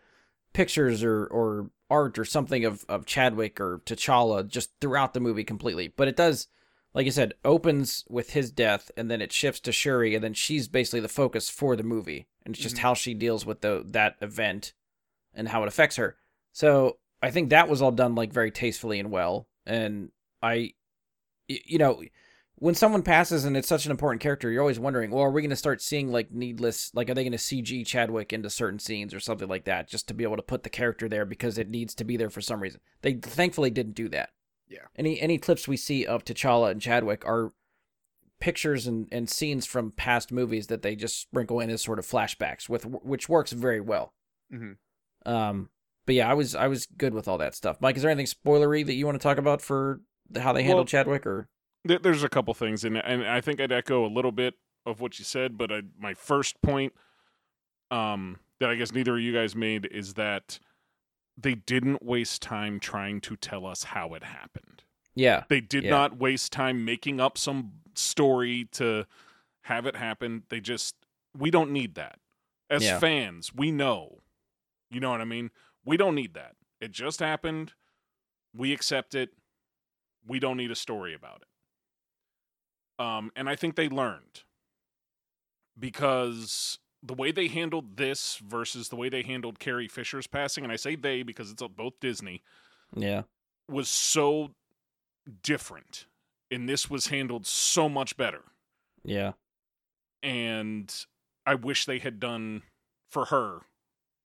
pictures or art or something of Chadwick or T'Challa just throughout the movie completely. But it does, like you said, opens with his death, and then it shifts to Shuri, and then she's basically the focus for the movie, and it's just how she deals with that event and how it affects her. So I think that was all done like very tastefully and well. And when someone passes and it's such an important character, you're always wondering, well, are we going to start seeing like needless, like, are they going to CG Chadwick into certain scenes or something like that, just to be able to put the character there because it needs to be there for some reason? They thankfully didn't do that. Yeah. Any clips we see of T'Challa and Chadwick are pictures and scenes from past movies that they just sprinkle in as sort of flashbacks, with which works very well. Mm-hmm. But yeah, I was good with all that stuff. Mike, is there anything spoilery that you want to talk about for how they handle Chadwick? Or there's a couple things, and I think I'd echo a little bit of what you said. But my first point, that I guess neither of you guys made, is that they didn't waste time trying to tell us how it happened. Yeah, they did not waste time making up some story to have it happen. They just, we don't need that as fans. We know, you know what I mean. We don't need that. It just happened. We accept it. We don't need a story about it. And I think they learned, because the way they handled this versus the way they handled Carrie Fisher's passing, and I say they because it's both Disney, was so different. And this was handled so much better. Yeah. And I wish they had done for her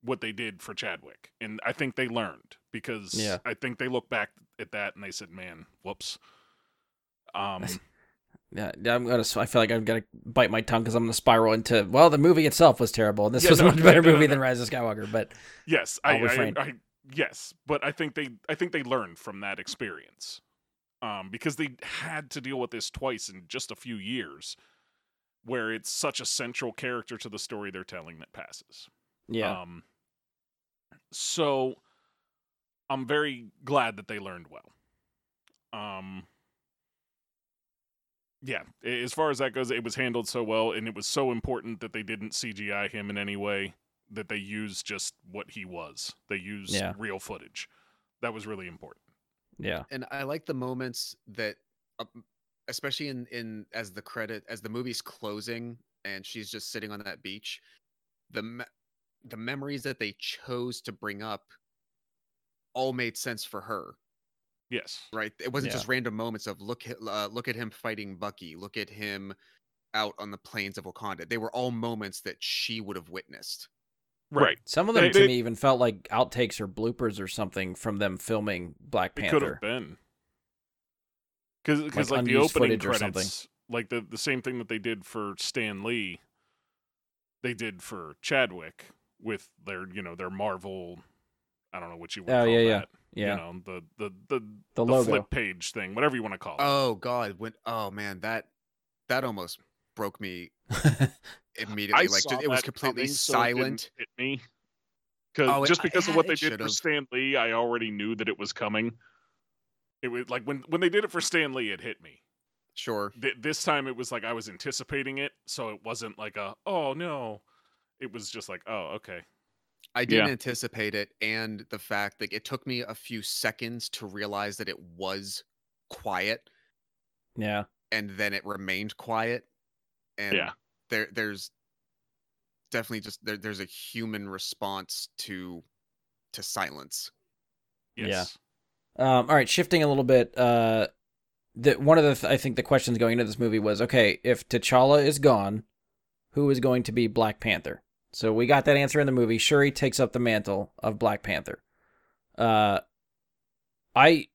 what they did for Chadwick. And I think they learned, because I think they look back at that and they said, man, whoops. I feel like I'm going to bite my tongue, because I'm going to spiral into, well, the movie itself was terrible, and this was a much better movie than Rise of Skywalker. But yes, but I think they learned from that experience, because they had to deal with this twice in just a few years, where it's such a central character to the story they're telling that passes. Yeah. So I'm very glad that they learned well. Yeah, as far as that goes, it was handled so well, and it was so important that they didn't CGI him in any way, that they used just what he was. They used real footage. That was really important. Yeah. And I like the moments that, especially in as the movie's closing and she's just sitting on that beach, the memories that they chose to bring up all made sense for her. Yes. Right? It wasn't just random moments of look at him fighting Bucky, look at him out on the plains of Wakanda. They were all moments that she would have witnessed. Right. Some of them to me even felt like outtakes or bloopers or something from them filming Black Panther. It could have been. Because like the opening credits, like the same thing that they did for Stan Lee, they did for Chadwick with their, you know, their Marvel, I don't know what you would call that. Yeah. You know, the flip page thing, whatever you want to call it. Oh God. That almost broke me immediately. It was completely silent. So it didn't hit me. Because of what they did for Stan Lee, I already knew that it was coming. It was like when they did it for Stan Lee, it hit me. Sure. This time it was like I was anticipating it, so it wasn't like a oh no. It was just like, oh, okay. I didn't anticipate it, and the fact that it took me a few seconds to realize that it was quiet. Yeah. And then it remained quiet. And there's definitely just there's a human response to silence. Yes. Yeah. All right, shifting a little bit, I think the questions going into this movie was, okay, if T'Challa is gone, who is going to be Black Panther? So we got that answer in the movie. Shuri takes up the mantle of Black Panther. I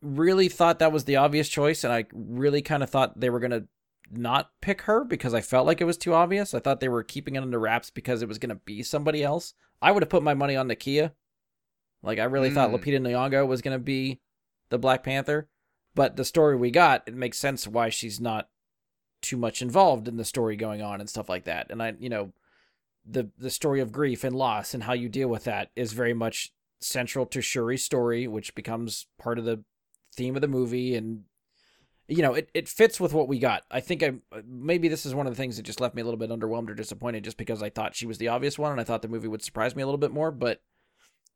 really thought that was the obvious choice, and I really kind of thought they were going to not pick her because I felt like it was too obvious. I thought they were keeping it under wraps because it was going to be somebody else. I would have put my money on Nakia. Like, I really thought Lupita Nyong'o was going to be the Black Panther. But the story we got, it makes sense why she's not too much involved in the story going on and stuff like that. And I, you know, the story of grief and loss and how you deal with that is very much central to Shuri's story, which becomes part of the theme of the movie. And, you know, it fits with what we got. I think maybe this is one of the things that just left me a little bit underwhelmed or disappointed just because I thought she was the obvious one and I thought the movie would surprise me a little bit more, but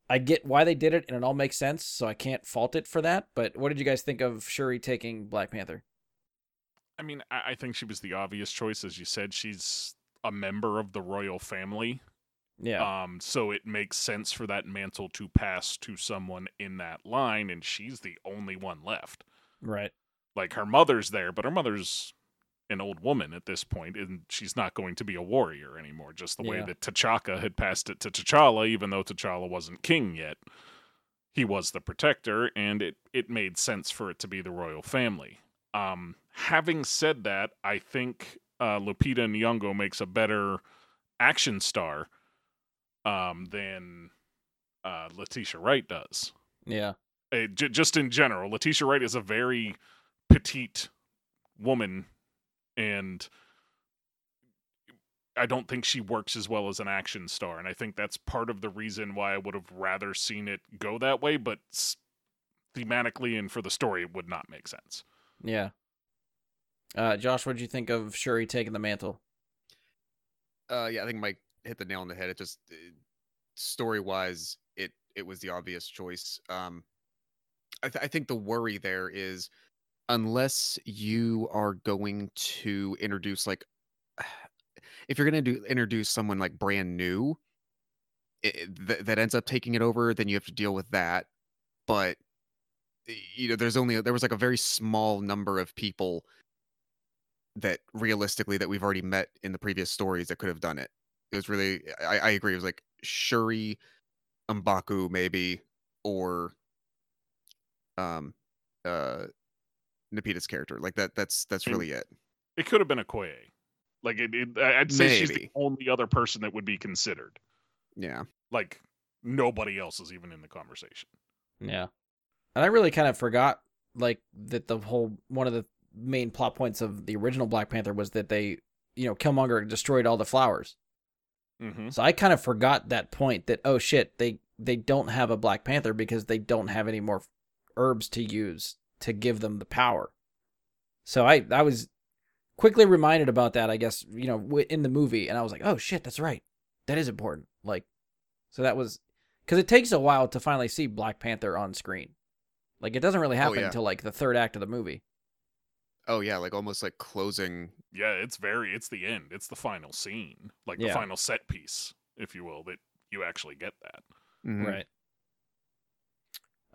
I get why they did it and it all makes sense, so I can't fault it for that. But what did you guys think of Shuri taking Black Panther? I mean, I think she was the obvious choice. As you said, she's a member of the royal family. Yeah. So it makes sense for that mantle to pass to someone in that line, and she's the only one left. Right. Like, her mother's there, but her mother's an old woman at this point, and she's not going to be a warrior anymore, just the way that T'Chaka had passed it to T'Challa, even though T'Challa wasn't king yet. He was the protector, and it made sense for it to be the royal family. Having said that, I think Lupita Nyong'o makes a better action star than Letitia Wright does. Yeah. Just in general, Letitia Wright is a very petite woman, and I don't think she works as well as an action star, and I think that's part of the reason why I would have rather seen it go that way, but thematically and for the story, it would not make sense. Yeah. Josh, what did you think of Shuri taking the mantle? I think Mike hit the nail on the head. It just, story-wise, it was the obvious choice. I think the worry there is, unless you are going to introduce, like, if you're going to introduce someone like brand new that ends up taking it over, then you have to deal with that. But, you know, there was like a very small number of people that realistically that we've already met in the previous stories that could have done it. It was really, I agree. It was like Shuri, M'Baku maybe, or Napita's character. Like that's really it. It could have been Okoye. Like I'd say maybe. She's the only other person that would be considered. Yeah. Like nobody else is even in the conversation. Yeah. And I really kind of forgot like that the whole, one of the main plot points of the original Black Panther was that they, you know, Killmonger destroyed all the flowers. Mm-hmm. So I kind of forgot that point that, oh shit, they don't have a Black Panther because they don't have any more herbs to use to give them the power. So I was quickly reminded about that, I guess, you know, in the movie, and I was like, oh shit, that's right. That is important. Like, so that was, because it takes a while to finally see Black Panther on screen. Like, it doesn't really happen until like the third act of the movie. Oh yeah, like almost like closing. Yeah, it's the end. It's the final scene, like the final set piece, if you will, that you actually get that. Mm-hmm.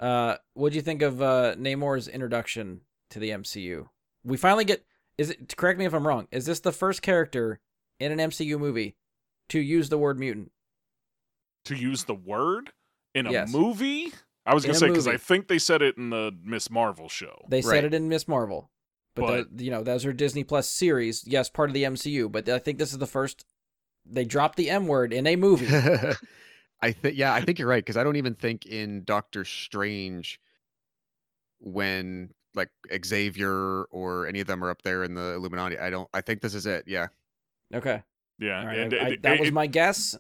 Right. What do you think of Namor's introduction to the MCU? We finally get, is it, correct me if I'm wrong, is this the first character in an MCU movie to use the word mutant? To use the word in a movie? I was going to say, because I think they said it in the Miss Marvel show. They said it in Miss Marvel. But you know, those are Disney Plus series. Yes, part of the MCU. But I think this is the first they dropped the M word in a movie. I think you're right, because I don't even think in Doctor Strange, when like Xavier or any of them are up there in the Illuminati, I think this is it. Yeah. Okay. Yeah. Right. That was my guess.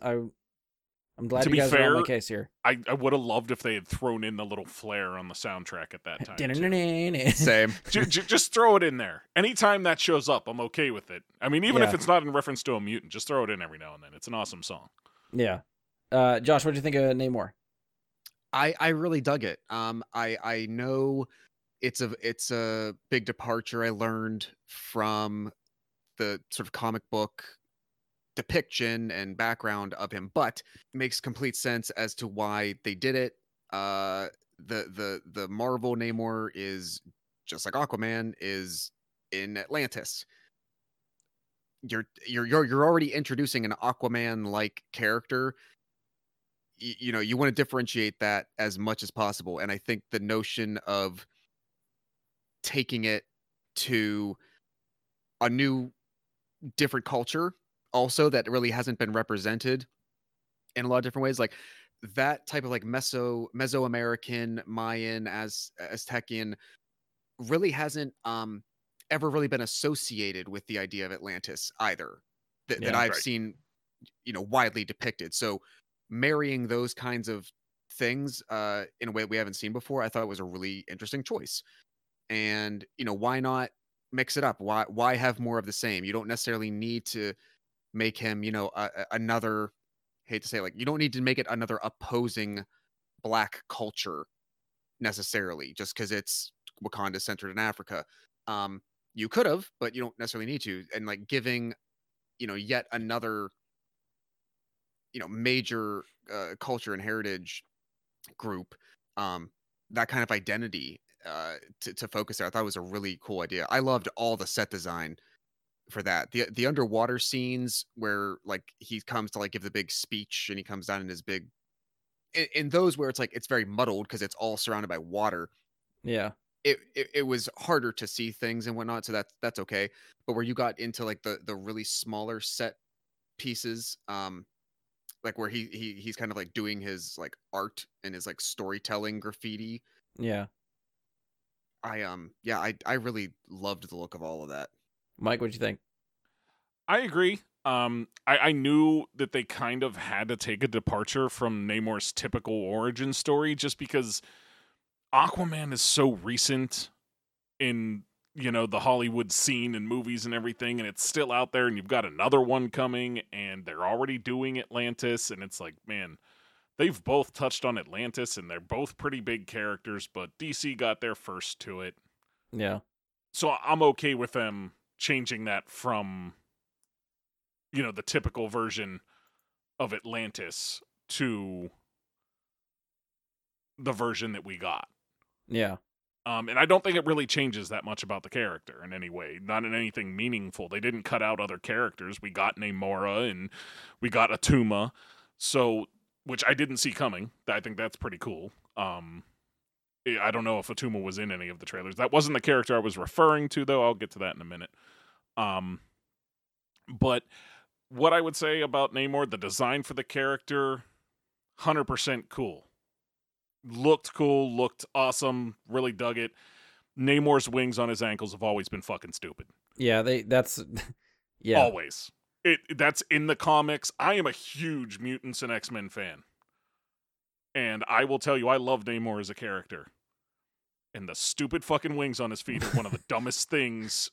I'm glad you guys are on my case here. I would have loved if they had thrown in the little flare on the soundtrack at that time. Same. Just throw it in there. Anytime that shows up, I'm okay with it. I mean, even if it's not in reference to a mutant, just throw it in every now and then. It's an awesome song. Yeah. Josh, what did you think of Namor? I really dug it. I know it's a big departure, I learned, from the sort of comic book depiction and background of him, but it makes complete sense as to why they did it. The Marvel Namor is just like Aquaman is in Atlantis. You're already introducing an Aquaman like character. You know, you want to differentiate that as much as possible, and I think the notion of taking it to a new, different culture also that really hasn't been represented in a lot of different ways, like that type of like Mesoamerican, Mayan, Aztecian really hasn't ever really been associated with the idea of Atlantis either that I've seen, you know, widely depicted. So marrying those kinds of things in a way we haven't seen before, I thought it was a really interesting choice. And, you know, why not mix it up? Why have more of the same? You don't necessarily need to make him, you know, another, hate to say it, like, you don't need to make it another opposing black culture necessarily just because it's Wakanda centered in Africa. You could have, but you don't necessarily need to. And like giving, you know, yet another, you know, major culture and heritage group that kind of identity to focus there, I thought it was a really cool idea. I loved all the set design for that. The underwater scenes where like he comes to like give the big speech and he comes down in his big, in those where it's like it's very muddled because it's all surrounded by water. Yeah. It was harder to see things and whatnot, so that's okay. But where you got into like the really smaller set pieces, like where he's kind of like doing his like art and his like storytelling graffiti. Yeah. I really loved the look of all of that. Mike, what'd you think? I agree. I knew that they kind of had to take a departure from Namor's typical origin story just because Aquaman is so recent in, you know, the Hollywood scene and movies and everything, and it's still out there, and you've got another one coming, and they're already doing Atlantis, and it's like, man, they've both touched on Atlantis, and they're both pretty big characters, but DC got there first to it. Yeah. So I'm okay with them changing that from, you know, the typical version of Atlantis to the version that we got. Yeah. And I don't think it really changes that much about the character in any way, not in anything meaningful. They didn't cut out other characters. We got Namora and we got Atuma, so, which I didn't see coming. I think that's pretty cool. I don't know if Atuma was in any of the trailers. That wasn't the character I was referring to, though. I'll get to that in a minute. But what I would say about Namor, the design for the character, 100% cool. Looked cool, looked awesome, really dug it. Namor's wings on his ankles have always been fucking stupid. Yeah, that's always. That's in the comics. I am a huge Mutants and X-Men fan. And I will tell you, I love Namor as a character. And the stupid fucking wings on his feet are one of the dumbest things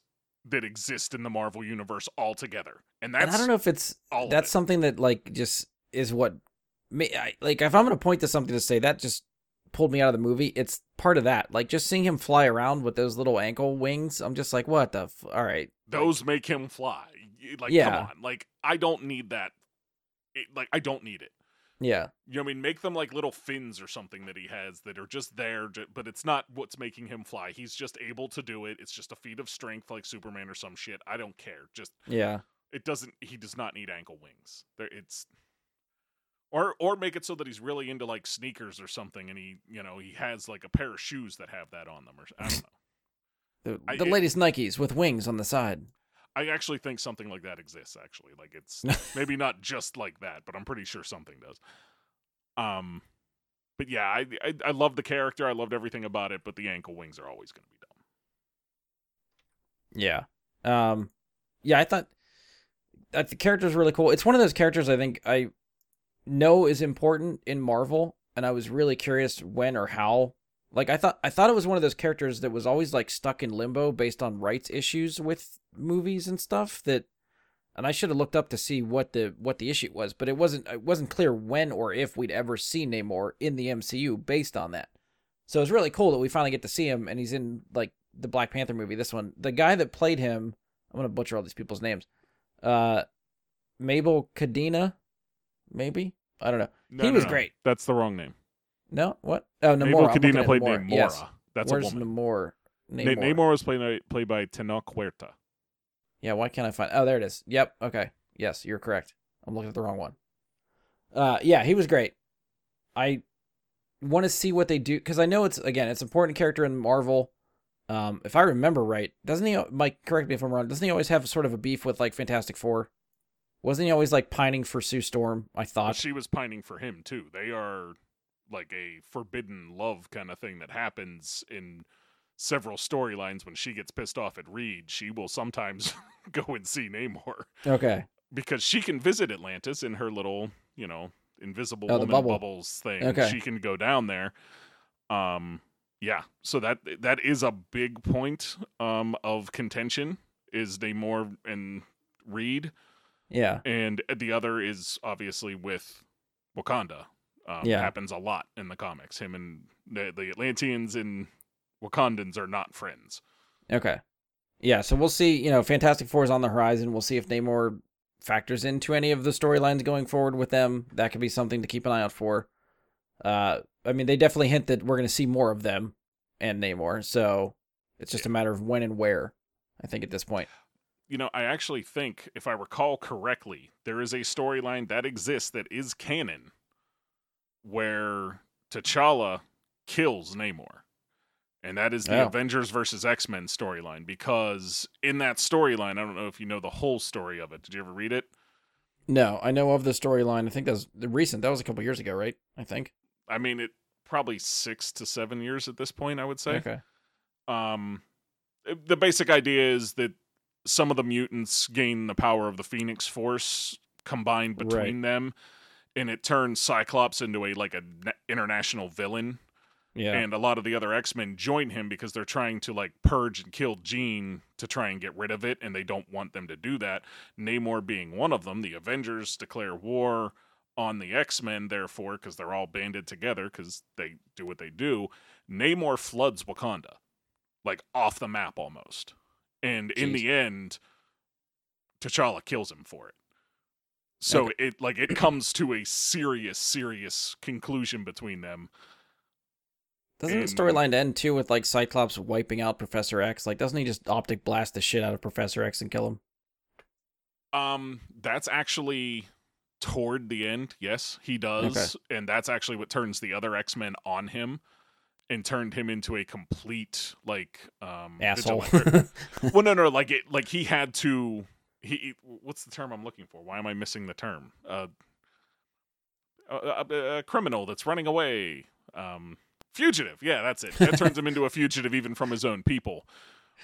that exist in the Marvel universe altogether. And I don't know if that's something that like just is what me, like if I'm going to point to something to say that just pulled me out of the movie, it's part of that. Like, just seeing him fly around with those little ankle wings, I'm just like, what the all right. Those make him fly. Like, come on. Like, I don't need that. I don't need it. Yeah. You know what I mean? Make them like little fins or something that he has that are just there, but it's not what's making him fly. He's just able to do it. It's just a feat of strength like Superman or some shit. I don't care. Just, he does not need ankle wings. There, it's... Or make it so that he's really into like sneakers or something, and he has like a pair of shoes that have that on them, or I don't know. the latest Nikes with wings on the side. I actually think something like that exists. Actually, like it's maybe not just like that, but I'm pretty sure something does. But yeah, I love the character. I loved everything about it, but the ankle wings are always going to be dumb. Yeah. Yeah, I thought that the character is really cool. It's one of those characters I think I know is important in Marvel, and I was really curious when or how. Like I thought it was one of those characters that was always like stuck in limbo based on rights issues with movies and stuff, that, and I should have looked up to see what the issue was, but it wasn't clear when or if we'd ever see Namor in the MCU based on that. So it's really cool that we finally get to see him, and he's in like the Black Panther movie, this one. The guy that played him, I'm going to butcher all these people's names. Mabel Cadena. Maybe? I don't know. No, he was great. That's the wrong name. No? What? Oh, Namor. Mabel Cadena played Namora. Yes. That's Where's a woman. Namor? Namor was played by Tenoch Huerta. Yeah, why can't I find... Oh, there it is. Yep. Okay. Yes, you're correct. I'm looking at the wrong one. Yeah, he was great. I want to see what they do, because I know it's an important character in Marvel. If I remember right, doesn't he... Mike, correct me if I'm wrong. Doesn't he always have sort of a beef with, like, Fantastic Four? Wasn't he always, like, pining for Sue Storm, I thought? Well, she was pining for him, too. They are, like, a forbidden love kind of thing that happens in several storylines. When she gets pissed off at Reed, she will sometimes go and see Namor. Okay. Because she can visit Atlantis in her little, invisible woman bubbles thing. Okay. She can go down there. Yeah, so that is a big point of contention, is Namor and Reed. Yeah. And the other is obviously with Wakanda. Happens a lot in the comics. Him and the Atlanteans and Wakandans are not friends. Okay. Yeah, so we'll see, Fantastic Four is on the horizon. We'll see if Namor factors into any of the storylines going forward with them. That could be something to keep an eye out for. They definitely hint that we're going to see more of them and Namor, so it's just a matter of when and where, I think, at this point. I actually think, if I recall correctly, there is a storyline that exists that is canon where T'Challa kills Namor. And that is the Avengers versus X-Men storyline, because in that storyline, I don't know if you know the whole story of it. Did you ever read it? No, I know of the storyline. I think that was recent. That was a couple years ago, right? I think. I mean, it probably 6 to 7 years at this point, I would say. Okay. The basic idea is that some of the mutants gain the power of the Phoenix Force combined between them, and it turns Cyclops into an international villain. Yeah. And a lot of the other X-Men join him because they're trying to like purge and kill Jean to try and get rid of it, and they don't want them to do that. Namor being one of them, the Avengers declare war on the X-Men, therefore, because they're all banded together because they do what they do. Namor floods Wakanda, like off the map almost. And in the end, T'Challa kills him for it. So it comes to a serious, serious conclusion between them. Doesn't the storyline end too with like Cyclops wiping out Professor X? Like, doesn't he just optic blast the shit out of Professor X and kill him? That's actually toward the end. Yes, he does, and that's actually what turns the other X-Men on him. And turned him into a complete asshole. Well, no, he had to. He, what's the term I'm looking for? Why am I missing the term? A criminal that's running away, fugitive. Yeah, that's it. That turns him into a fugitive, even from his own people.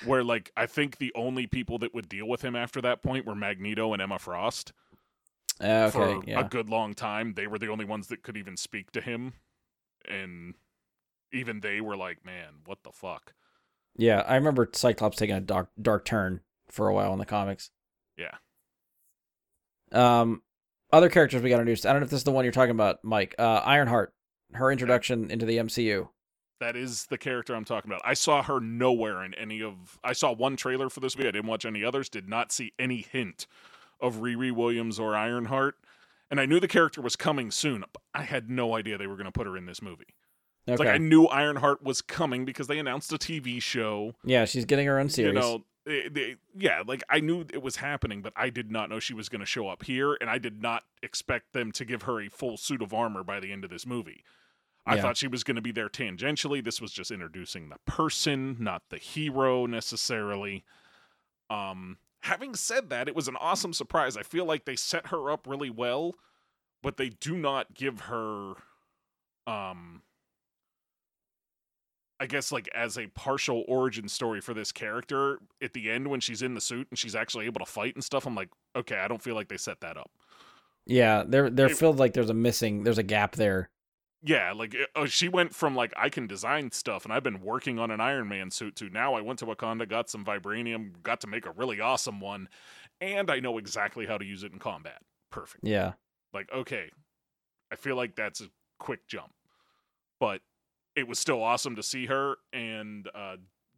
Where I think the only people that would deal with him after that point were Magneto and Emma Frost. For a good long time, they were the only ones that could even speak to him, and. Even they were like, man, what the fuck? Yeah, I remember Cyclops taking a dark turn for a while in the comics. Yeah. Other characters we got introduced. I don't know if this is the one you're talking about, Mike. Ironheart, her introduction into the MCU. That is the character I'm talking about. I saw her nowhere in any of... I saw one trailer for this movie. I didn't watch any others. Did not see any hint of Riri Williams or Ironheart. And I knew the character was coming soon, but I had no idea they were going to put her in this movie. It's I knew Ironheart was coming because they announced a TV show. Yeah, she's getting her own series. I knew it was happening, but I did not know she was going to show up here, and I did not expect them to give her a full suit of armor by the end of this movie. I thought she was going to be there tangentially. This was just introducing the person, not the hero necessarily. Having said that, it was an awesome surprise. I feel like they set her up really well, but they do not give her, I guess, like, as a partial origin story for this character at the end when she's in the suit and she's actually able to fight and stuff. I'm like, okay, I don't feel like they set that up. Yeah, they're filled like there's a gap there. Yeah, like, she went from, like, I can design stuff, and I've been working on an Iron Man suit, to now I went to Wakanda, got some vibranium, got to make a really awesome one, and I know exactly how to use it in combat. Perfect. Yeah. Like, okay, I feel like that's a quick jump. But it was still awesome to see her, and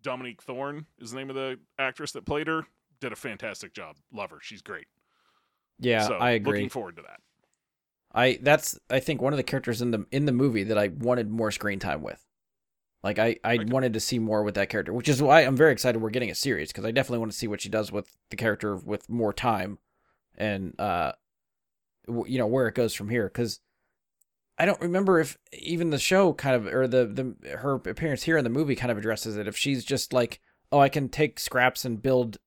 Dominique Thorne is the name of the actress that played her. Did a fantastic job. Love her. She's great. Yeah, so, I agree. Looking forward to that. I think one of the characters in the movie that I wanted more screen time with. Like, I wanted to see more with that character, which is why I'm very excited we're getting a series, because I definitely want to see what she does with the character with more time and, where it goes from here. Because I don't remember if even the show kind of, or the her appearance here in the movie kind of addresses it. If she's just like, oh, I can take scraps and build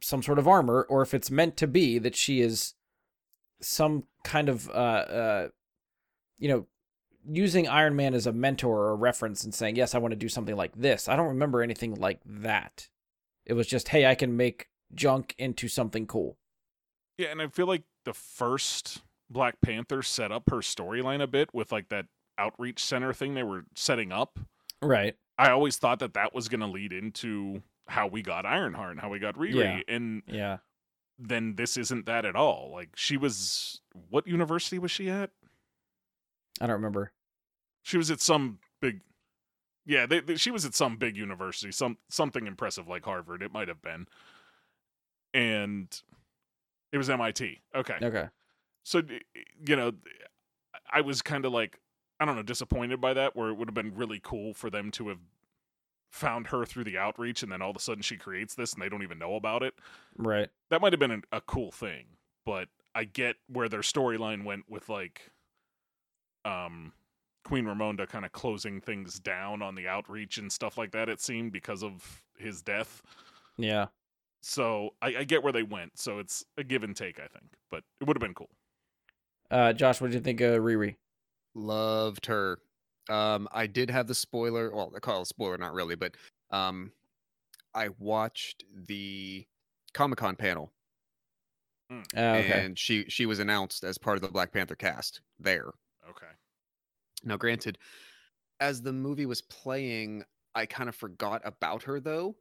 some sort of armor, or if it's meant to be that she is some kind of, using Iron Man as a mentor or a reference and saying, yes, I want to do something like this. I don't remember anything like that. It was just, hey, I can make junk into something cool. Yeah, and I feel like the first Black Panther set up her storyline a bit with, like, that outreach center thing they were setting up. Right. I always thought that was going to lead into how we got Ironheart and how we got Riri. Yeah. And yeah. Then this isn't that at all. Like, she was, what university was she at? I don't remember. She was at some big, she was at some big university, something impressive like Harvard. It might have been. And it was MIT. Okay. So, I was kind of like, I don't know, disappointed by that, where it would have been really cool for them to have found her through the outreach, and then all of a sudden she creates this and they don't even know about it. Right. That might have been a cool thing, but I get where their storyline went with, like, Queen Ramonda kind of closing things down on the outreach and stuff like that, it seemed, because of his death. Yeah. So I get where they went. So it's a give and take, I think, but it would have been cool. Josh, what did you think of Riri? Loved her. I did have the spoiler. Well, I call it a spoiler, not really, but I watched the Comic-Con panel, and she was announced as part of the Black Panther cast there. Okay. Now, granted, as the movie was playing, I kind of forgot about her, though.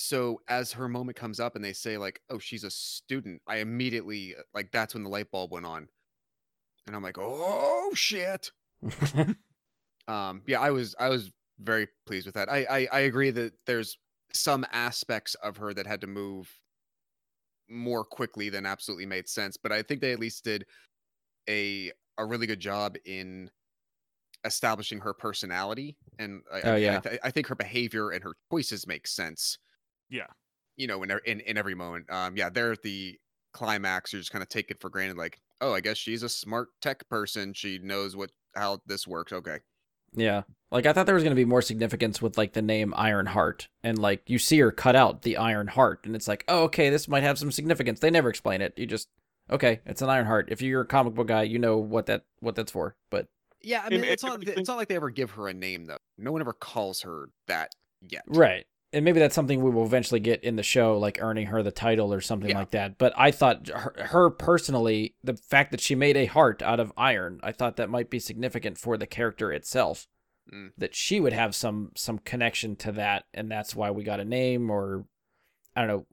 So as her moment comes up and they say, like, oh, she's a student, I immediately, like, that's when the light bulb went on, and I'm like, oh shit. I was very pleased with that. I agree that there's some aspects of her that had to move more quickly than absolutely made sense, but I think they at least did a really good job in establishing her personality, and I think her behavior and her choices make sense. Yeah, in every moment. They're at the climax, you're just kind of taking for granted, like, oh, I guess she's a smart tech person. She knows how this works. Okay. Yeah. Like, I thought there was going to be more significance with, like, the name Ironheart, and, like, you see her cut out the iron heart, and it's like, oh, okay, this might have some significance. They never explain it. You just, okay, it's an Ironheart. If you're a comic book guy, you know what that's for. But yeah, I mean, it's not like they ever give her a name, though. No one ever calls her that yet. Right. And maybe that's something we will eventually get in the show, like earning her the title or something like that. But I thought her personally, the fact that she made a heart out of iron, I thought that might be significant for the character itself, that she would have some connection to that. And that's why we got a name, or I don't know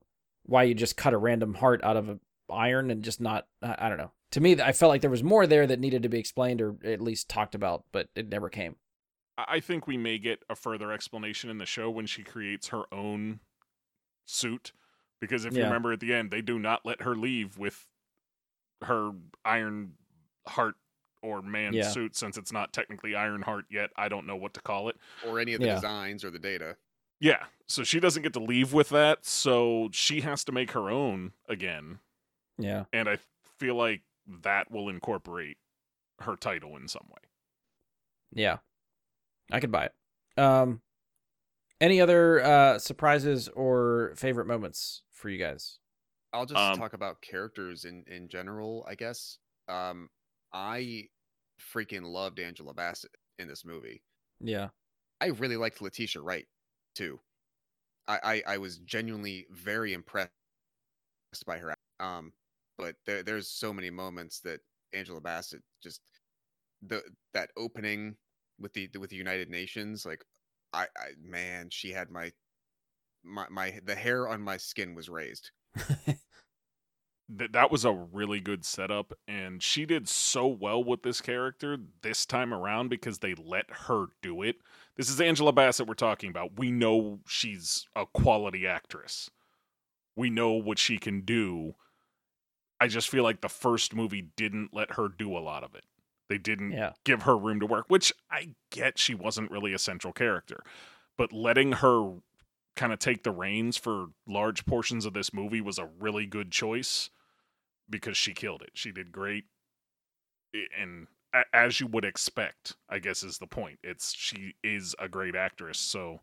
why you just cut a random heart out of iron and just not, I don't know. To me, I felt like there was more there that needed to be explained or at least talked about, but it never came. I think we may get a further explanation in the show when she creates her own suit, because if you remember at the end, they do not let her leave with her Iron Heart or Man suit, since it's not technically Iron Heart yet. I don't know what to call it. Or any of the designs or the data. Yeah, so she doesn't get to leave with that, so she has to make her own again. Yeah. And I feel like that will incorporate her title in some way. Yeah. I could buy it. Any other surprises or favorite moments for you guys? I'll just talk about characters in general, I guess. I freaking loved Angela Bassett in this movie. Yeah. I really liked Letitia Wright, too. I was genuinely very impressed by her. But there's so many moments that Angela Bassett just that opening with the United Nations, like I man, she had my the hair on my skin was raised. That was a really good setup, and she did so well with this character this time around because they let her do it. This is Angela Bassett we're talking about. We know she's a quality actress. We know what she can do. I just feel like the first movie didn't let her do a lot of it. They didn't give her room to work, which I get she wasn't really a central character. But letting her kind of take the reins for large portions of this movie was a really good choice because she killed it. She did great. And as you would expect, I guess is the point. She is a great actress, so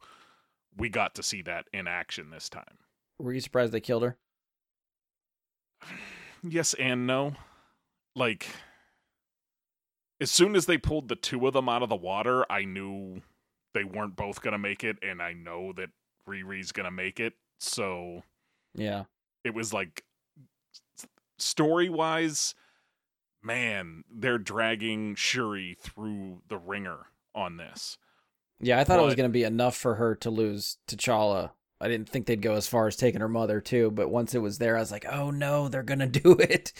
we got to see that in action this time. Were you surprised they killed her? Yes and no. Like, as soon as they pulled the two of them out of the water, I knew they weren't both going to make it, and I know that Riri's going to make it, so... Yeah. It was like, story-wise, man, they're dragging Shuri through the ringer on this. Yeah, I thought it was going to be enough for her to lose T'Challa. I didn't think they'd go as far as taking her mother, too, but once it was there, I was like, oh, no, they're going to do it.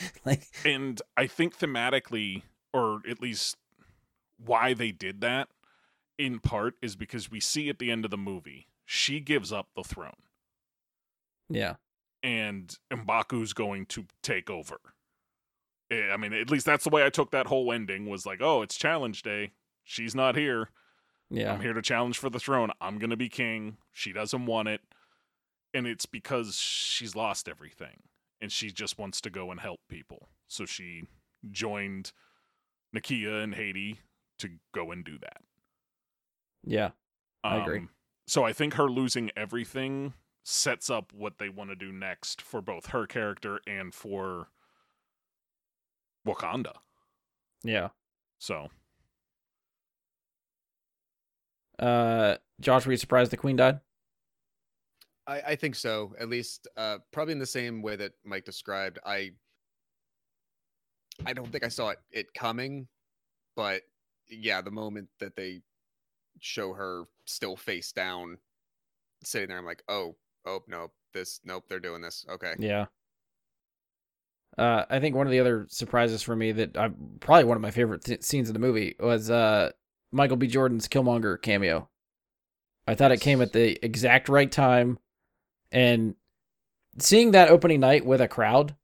And I think thematically... or at least why they did that, in part, is because we see at the end of the movie, she gives up the throne. Yeah. And M'Baku's going to take over. I mean, at least that's the way I took that whole ending, was like, oh, it's challenge day. She's not here. Yeah. I'm here to challenge for the throne. I'm going to be king. She doesn't want it. And it's because she's lost everything. And she just wants to go and help people. So she joined... Nakia and Haiti to go and do that. Yeah, I agree. So I think her losing everything sets up what they want to do next for both her character and for Wakanda. Yeah. So. Josh, were you surprised the Queen died? I think so. At least probably in the same way that Mike described. I don't think I saw it coming, but yeah, the moment that they show her still face down, sitting there, I'm like, nope, they're doing this. Okay. Yeah. I think one of the other surprises for me that probably one of my favorite scenes in the movie was Michael B. Jordan's Killmonger cameo. I thought it came at the exact right time, and seeing that opening night with a crowd,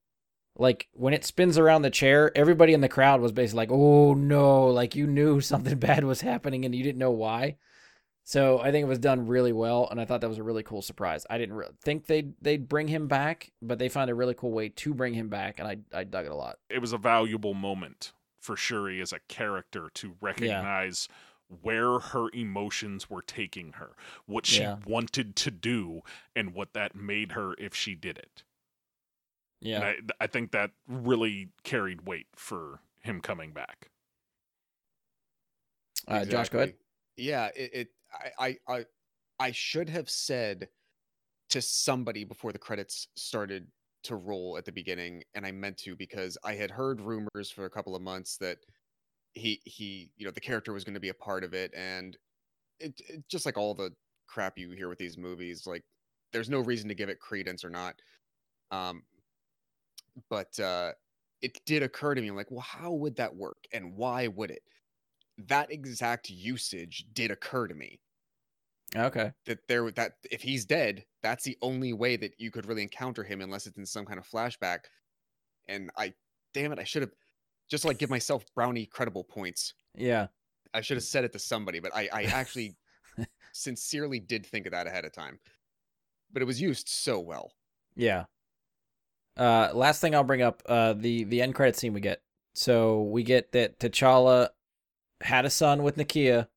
like, when it spins around the chair, everybody in the crowd was basically like, oh, no, like, you knew something bad was happening and you didn't know why. So I think it was done really well, and I thought that was a really cool surprise. I didn't think they'd bring him back, but they found a really cool way to bring him back, and I dug it a lot. It was a valuable moment for Shuri as a character to recognize where her emotions were taking her, what she wanted to do, and what that made her if she did it. Yeah, and I think that really carried weight for him coming back. Exactly. Josh, go ahead. Yeah, I should have said to somebody before the credits started to roll at the beginning, and I meant to, because I had heard rumors for a couple of months that he the character was going to be a part of it, and it just like all the crap you hear with these movies, like there's no reason to give it credence or not. But it did occur to me, I'm like, well, how would that work? And why would it? That exact usage did occur to me. Okay. That if he's dead, that's the only way that you could really encounter him unless it's in some kind of flashback. And I should have just like give myself brownie credible points. Yeah. I should have said it to somebody, but I actually sincerely did think of that ahead of time, but it was used so well. Yeah. Last thing I'll bring up, the end credit scene we get. So we get that T'Challa had a son with Nakia,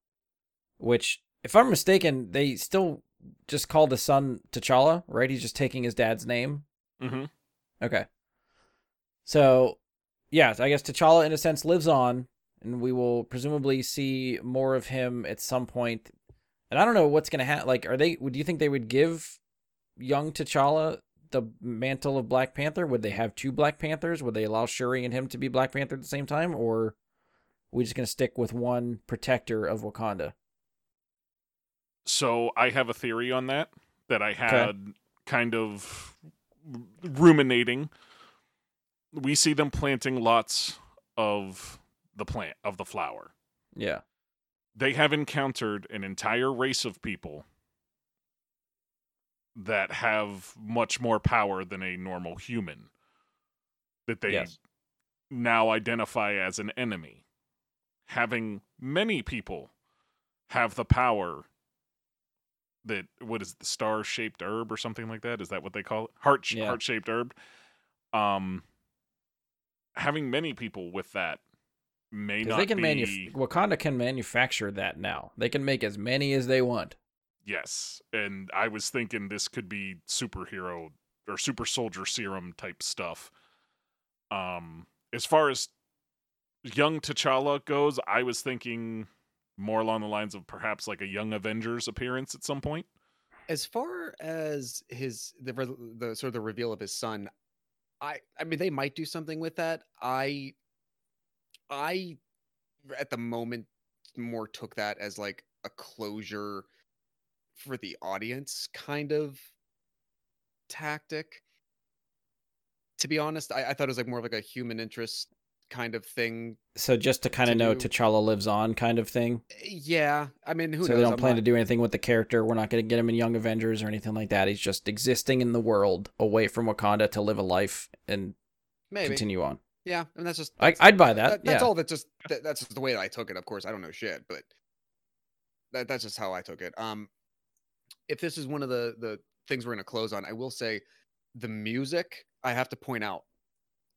which, if I'm mistaken, they still just call the son T'Challa, right? He's just taking his dad's name. Mm-hmm. Okay. So, yeah, I guess T'Challa, in a sense, lives on, and we will presumably see more of him at some point. And I don't know what's going to happen. Like, do you think they would give young T'Challa the mantle of Black Panther? Would they have two Black Panthers? Would they allow Shuri and him to be Black Panther at the same time? Or are we just going to stick with one protector of Wakanda? So I have a theory on that I had kind of ruminating. We see them planting lots of the plant, of the flower. Yeah. They have encountered an entire race of people that have much more power than a normal human that they now identify as an enemy. Having many people have the power that, what is the star-shaped herb or something like that? Is that what they call it? Heart-shaped herb. Having many people with that may not be... Wakanda can manufacture that now. They can make as many as they want. Yes, and I was thinking this could be superhero or super soldier serum type stuff. As far as young T'Challa goes, I was thinking more along the lines of perhaps like a Young Avengers appearance at some point. As far as the sort of the reveal of his son, I mean, they might do something with that. I at the moment more took that as like a closure for the audience kind of tactic. To be honest, I thought it was like more of like a human interest kind of thing. So just to kind of know T'Challa lives on kind of thing. Yeah. I mean, who knows? So they don't plan to do anything with the character. We're not going to get him in Young Avengers or anything like that. He's just existing in the world away from Wakanda to live a life and continue on. Yeah. And that's just, I'd buy that. That's all. That's just the way that I took it. Of course, I don't know shit, but that's just how I took it. If this is one of the things we're going to close on, I will say the music, I have to point out,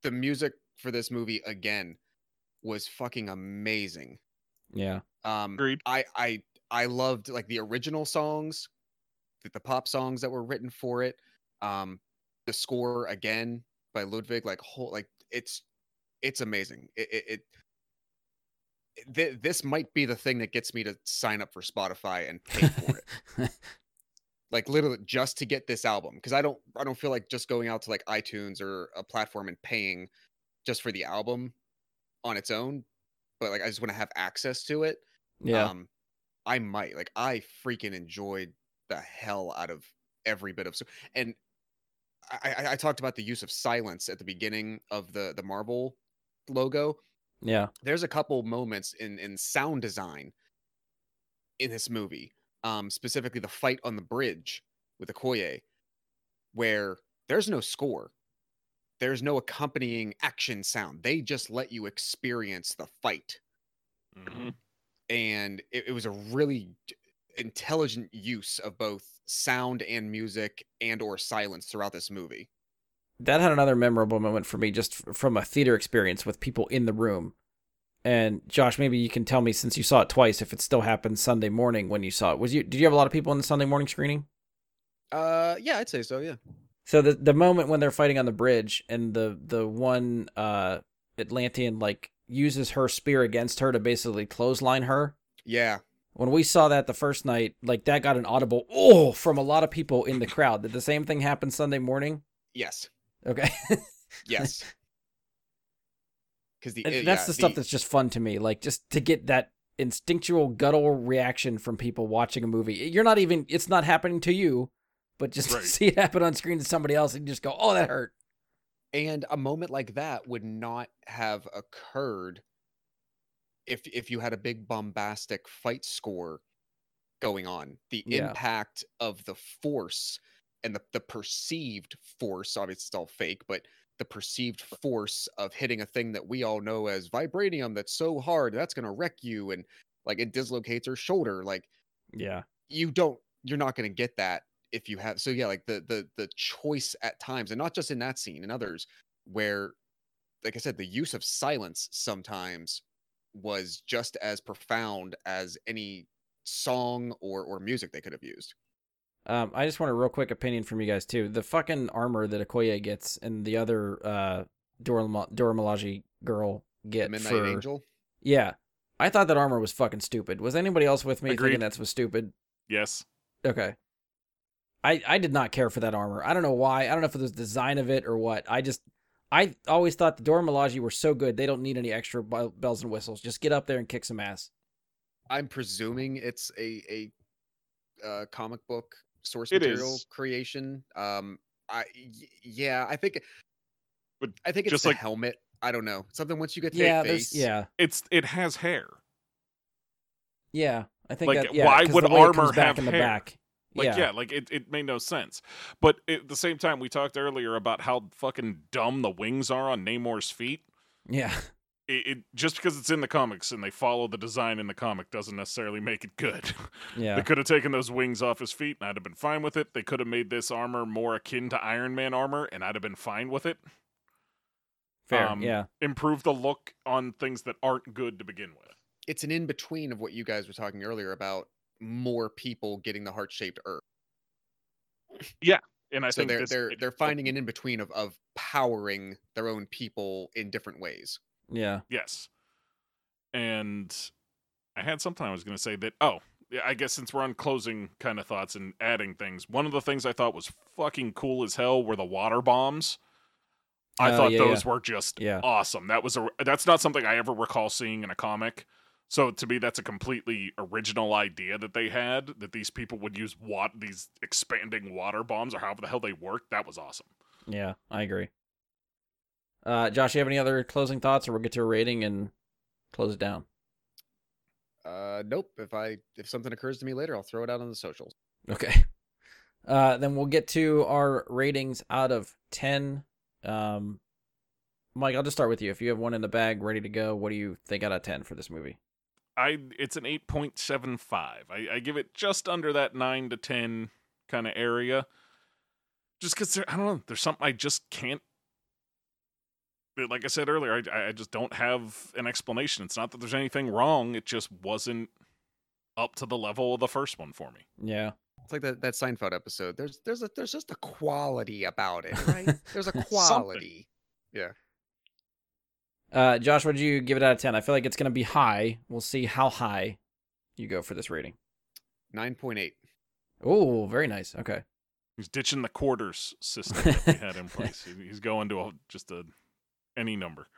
the music for this movie, again, was fucking amazing. Yeah. Agreed. I loved like the original songs, the pop songs that were written for it. The score, again, by Ludwig, it's amazing. This might be the thing that gets me to sign up for Spotify and pay for it. Like literally just to get this album, because I don't feel like just going out to like iTunes or a platform and paying just for the album on its own. But like I just want to have access to it. Yeah, I might I freaking enjoyed the hell out of every bit of. And I talked about the use of silence at the beginning of the Marvel logo. Yeah, there's a couple moments in sound design in this movie. Specifically the fight on the bridge with Okoye, where there's no score. There's no accompanying action sound. They just let you experience the fight. Mm-hmm. And it was a really intelligent use of both sound and music and or silence throughout this movie. That had another memorable moment for me, just from a theater experience with people in the room. And Josh, maybe you can tell me, since you saw it twice, if it still happened Sunday morning when you saw it. Did you have a lot of people in the Sunday morning screening? Yeah, I'd say so. Yeah. So the moment when they're fighting on the bridge and the one Atlantean uses her spear against her to basically clothesline her. Yeah. When we saw that the first night, that got an audible "oh" from a lot of people in the crowd. Did the same thing happen Sunday morning? Yes. Okay. Yes. That's the stuff that's just fun to me, just to get that instinctual guttural reaction from people watching a movie. It's not happening to you, but just to see it happen on screen to somebody else and just go, "Oh, that hurt." And a moment like that would not have occurred if you had a big bombastic fight score going on. The impact of the force and the perceived force, obviously it's all fake, but the perceived force of hitting a thing that we all know as vibranium that's so hard that's going to wreck you, and it dislocates her shoulder. you're not going to get that if you have. So yeah, like the choice at times, and not just in that scene, in others where, like I said, the use of silence sometimes was just as profound as any song or music they could have used. I just want a real quick opinion from you guys too. The fucking armor that Okoye gets and the other Dora Milaje girl get, the Midnight Angel. Yeah, I thought that armor was fucking stupid. Was anybody else with me thinking that was stupid? Yes. Okay. I did not care for that armor. I don't know why. I don't know if it was the design of it or what. I always thought the Dora Milaje were so good they don't need any extra bells and whistles. Just get up there and kick some ass. I'm presuming it's a comic book source material creation. I think. But I think it's just like a helmet. I don't know, something once you get to your face. Yeah, it has hair. Yeah, I think. Like, that, yeah, why would armor have in hair? The back. Like, yeah, like it made no sense. But at the same time, we talked earlier about how fucking dumb the wings are on Namor's feet. Yeah. It just because it's in the comics and they follow the design in the comic doesn't necessarily make it good. Yeah. They could have taken those wings off his feet and I'd have been fine with it. They could have made this armor more akin to Iron Man armor and I'd have been fine with it. Fair, yeah. Improve the look on things that aren't good to begin with. It's an in-between of what you guys were talking earlier about more people getting the heart-shaped herb. Yeah, and I think they're finding an in-between of powering their own people in different ways. Yeah. Yes. And I had something I was going to say that, I guess since we're on closing kind of thoughts and adding things, one of the things I thought was fucking cool as hell were the water bombs. I thought those were just awesome. That's not something I ever recall seeing in a comic. So to me, that's a completely original idea that they had, that these people would use these expanding water bombs or however the hell they worked. That was awesome. Yeah, I agree. Josh, you have any other closing thoughts, or we'll get to a rating and close it down? Nope. If something occurs to me later, I'll throw it out on the socials. Okay. Then we'll get to our ratings out of 10. Mike, I'll just start with you. If you have one in the bag ready to go, what do you think out of 10 for this movie? It's an 8.75. I give it just under that 9 to 10 kind of area. Just because, I don't know, there's something I just can't. Like I said earlier, I just don't have an explanation. It's not that there's anything wrong. It just wasn't up to the level of the first one for me. Yeah. It's like that Seinfeld episode. There's just a quality about it, right? There's a quality. Yeah. Josh, what did you give it out of 10? I feel like it's going to be high. We'll see how high you go for this rating. 9.8. Oh, very nice. Okay. He's ditching the quarters system that we had in place. He's going to any number.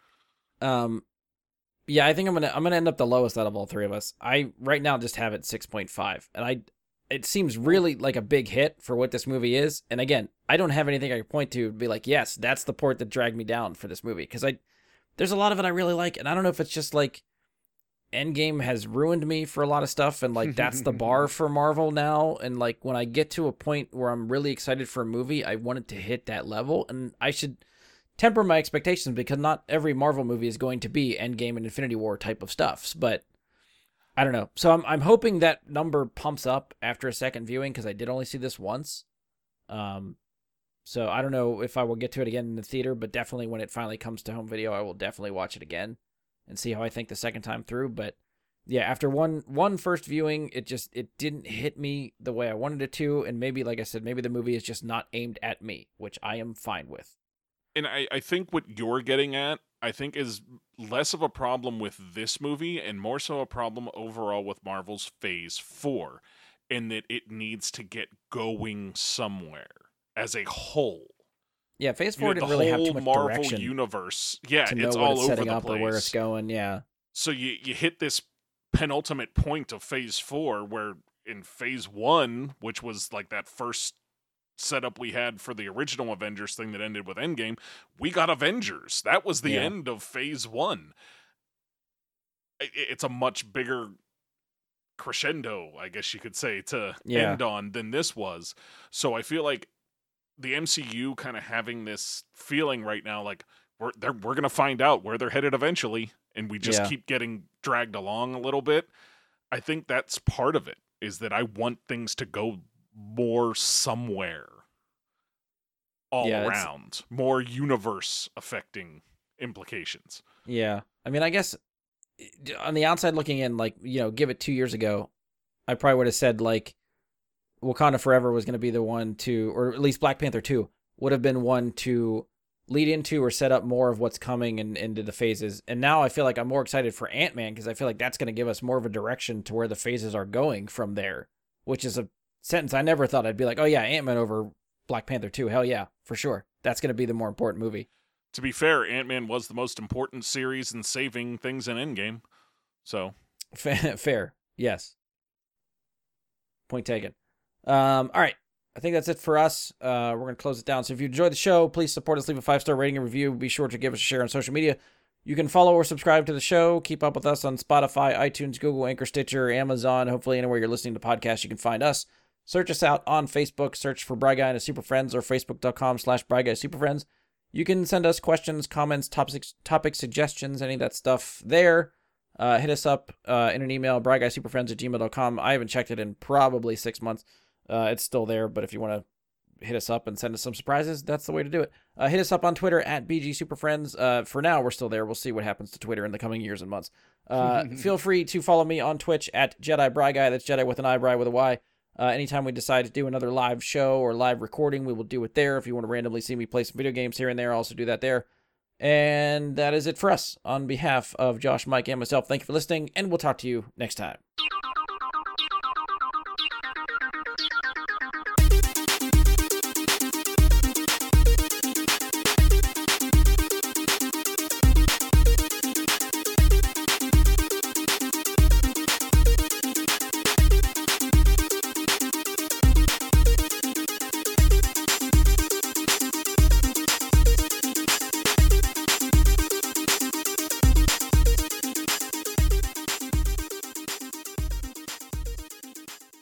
Yeah, I think I'm gonna end up the lowest out of all three of us. I right now just have it 6.5, and it seems really like a big hit for what this movie is. And again, I don't have anything I can point to be like, yes, that's the part that dragged me down for this movie, because there's a lot of it I really like, and I don't know if it's just like Endgame has ruined me for a lot of stuff, and like that's the bar for Marvel now. And like when I get to a point where I'm really excited for a movie, I want it to hit that level, and I should temper my expectations, because not every Marvel movie is going to be Endgame and Infinity War type of stuffs, but I don't know. So I'm hoping that number pumps up after a second viewing, because I did only see this once. So I don't know if I will get to it again in the theater, but definitely when it finally comes to home video, I will definitely watch it again and see how I think the second time through. But yeah, after one first viewing, it didn't hit me the way I wanted it to, and maybe, like I said, maybe the movie is just not aimed at me, which I am fine with. And I think what you're getting at, I think, is less of a problem with this movie and more so a problem overall with Marvel's Phase 4, in that it needs to get going somewhere as a whole. Yeah, Phase 4 didn't really have too much Marvel direction. The whole Marvel universe, yeah, it's all over the place. Or where it's going, yeah. So you hit this penultimate point of Phase 4, where in Phase 1, which was like that first setup we had for the original Avengers thing that ended with Endgame, we got Avengers. That was the end of Phase 1. It's a much bigger crescendo, I guess you could say, to end on than this was. So I feel like the MCU kind of having this feeling right now, like we're going to find out where they're headed eventually, and we just keep getting dragged along a little bit. I think that's part of it. is that I want things to go more somewhere all around. More universe-affecting implications. Yeah. I mean, I guess on the outside looking in, like, you know, give it 2 years ago, I probably would have said, like, Wakanda Forever was going to be the one to, or at least Black Panther 2 would have been one to lead into or set up more of what's coming and into the phases. And now I feel like I'm more excited for Ant-Man because I feel like that's going to give us more of a direction to where the phases are going from there, which is a sentence I never thought I'd be like, oh yeah, Ant-Man over Black Panther 2. Hell yeah, for sure. That's going to be the more important movie. To be fair, Ant-Man was the most important series in saving things in Endgame. So. Fair. Yes. Point taken. All right. I think that's it for us. We're going to close it down. So if you enjoyed the show, please support us. Leave a 5-star rating and review. Be sure to give us a share on social media. You can follow or subscribe to the show. Keep up with us on Spotify, iTunes, Google, Anchor, Stitcher, Amazon, hopefully anywhere you're listening to podcasts, you can find us. Search us out on Facebook. Search for Bry Guy and His Super Friends or facebook.com/BryGuySuperFriends. You can send us questions, comments, topic suggestions, any of that stuff there. Hit us up in an email, bryguysuperfriends@gmail.com. I haven't checked it in probably 6 months. It's still there, but if you want to hit us up and send us some surprises, that's the way to do it. Hit us up on Twitter @BGSuperFriends. For now, we're still there. We'll see what happens to Twitter in the coming years and months. Feel free to follow me on Twitch @JediBryGuy. That's Jedi with an I, Bry with a Y. Anytime we decide to do another live show or live recording, we will do it there. If you want to randomly see me play some video games here and there, I'll also do that there. And that is it for us. On behalf of Josh, Mike, and myself, thank you for listening, and we'll talk to you next time.